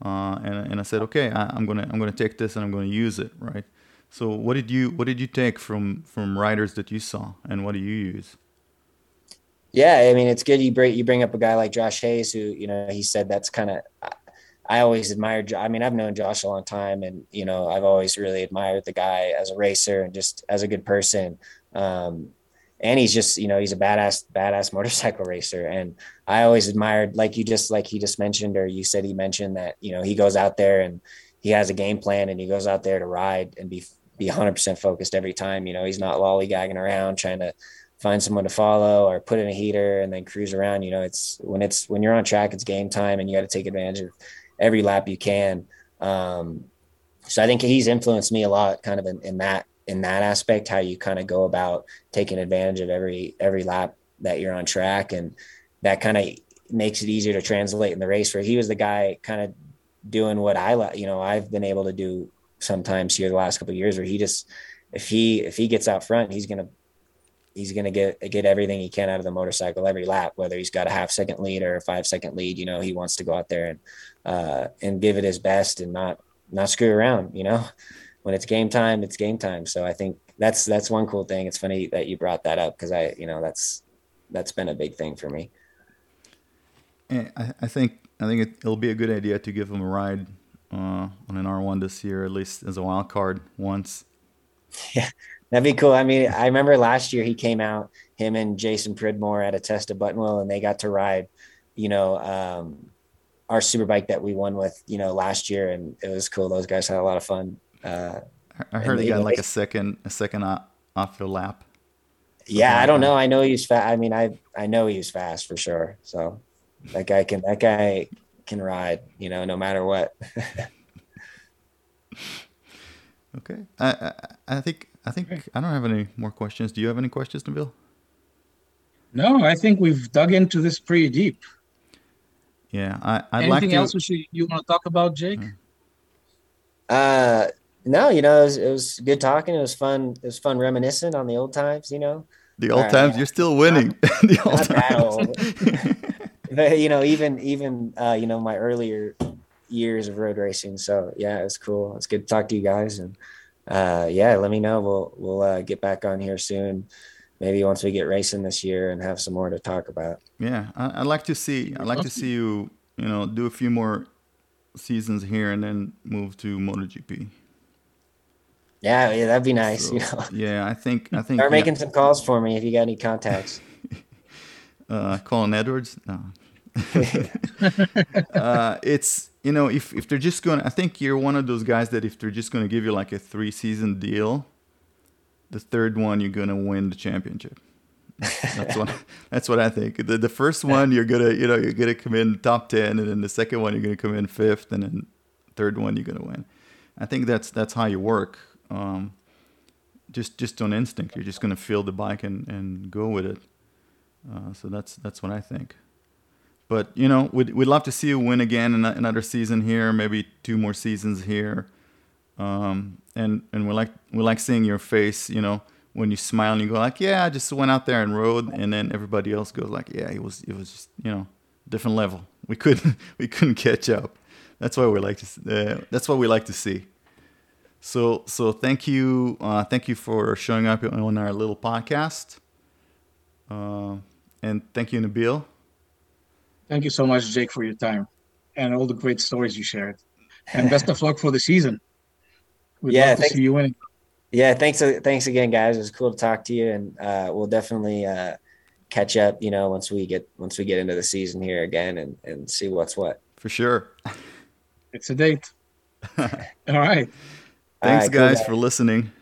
And I said, okay, I'm gonna take this and I'm gonna use it, right? So what did you take from riders that you saw, and what do you use? Yeah, I mean, it's good you bring up a guy like Josh Hayes, who he said that's kind of. I always admired. I mean, I've known Josh a long time, and I've always really admired the guy as a racer and just as a good person. And he's just, he's a badass motorcycle racer. And I always admired, like he just mentioned, or you said he mentioned that, he goes out there and he has a game plan and he goes out there to ride and be 100% focused every time. He's not lollygagging around trying to find someone to follow or put in a heater and then cruise around. When you're on track, it's game time, and you got to take advantage of every lap you can. So I think he's influenced me a lot kind of in that aspect, how you kind of go about taking advantage of every lap that you're on track. And that kind of makes it easier to translate in the race, where he was the guy kind of doing what I've been able to do sometimes here the last couple of years, where he just, if he gets out front, he's going to get everything he can out of the motorcycle every lap, whether he's got a 0.5 second lead or a 5 second lead. He wants to go out there and give it his best and not screw around. When it's game time, it's game time. So I think that's one cool thing. It's funny that you brought that up, because that's been a big thing for me. And I think it'll be a good idea to give him a ride on an R1 this year, at least as a wild card once. Yeah, that'd be cool. I mean, I remember last year he came out, him and Jason Pridmore at a test of Buttonwell, and they got to ride, our superbike that we won with, last year. And it was cool. Those guys had a lot of fun. I heard he got like a second off the lap. Yeah, I don't know. I know he was fast. I mean, I know he was fast for sure. So that guy can ride, no matter what. Okay. I think I don't have any more questions. Do you have any questions, Nabil? No, I think we've dug into this pretty deep. Yeah. Anything else you want to talk about, Jake? No, it was good talking. It was fun. It was fun reminiscing on the old times. The old times. Yeah. You're still winning. The old times. But even my earlier years of road racing. So yeah, it was cool. It's good to talk to you guys. And let me know. We'll get back on here soon. Maybe once we get racing this year and have some more to talk about. Yeah, I'd like to see you. Do a few more seasons here and then move to MotoGP. Yeah, that'd be nice. So, yeah, I think start making some calls for me if you got any contacts. Colin Edwards? No. It's if they're just going to, I think you're one of those guys that if they're just going to give you like a 3-season deal, the third one you're going to win the championship. That's what I think. The first one you're gonna come in top 10, and then the second one you're gonna come in 5th, and then third one you're gonna win. I think that's how you work. Just on instinct, you're just gonna feel the bike and go with it. So that's what I think. But we'd love to see you win again in another season here, maybe 2 more seasons here. And we like seeing your face. When you smile and you go like, yeah, I just went out there and rode, and then everybody else goes like, yeah, it was just, different level. We couldn't catch up. That's what we like to. See. So thank you for showing up on our little podcast. And thank you, Nabil. Thank you so much, Jake, for your time and all the great stories you shared. And best of luck for the season. We'd love to see you winning. Yeah, thanks again, guys. It was cool to talk to you, and we'll definitely catch up, once we get into the season here again and see what's what. For sure. It's a date. All right. Thanks, guys, for listening.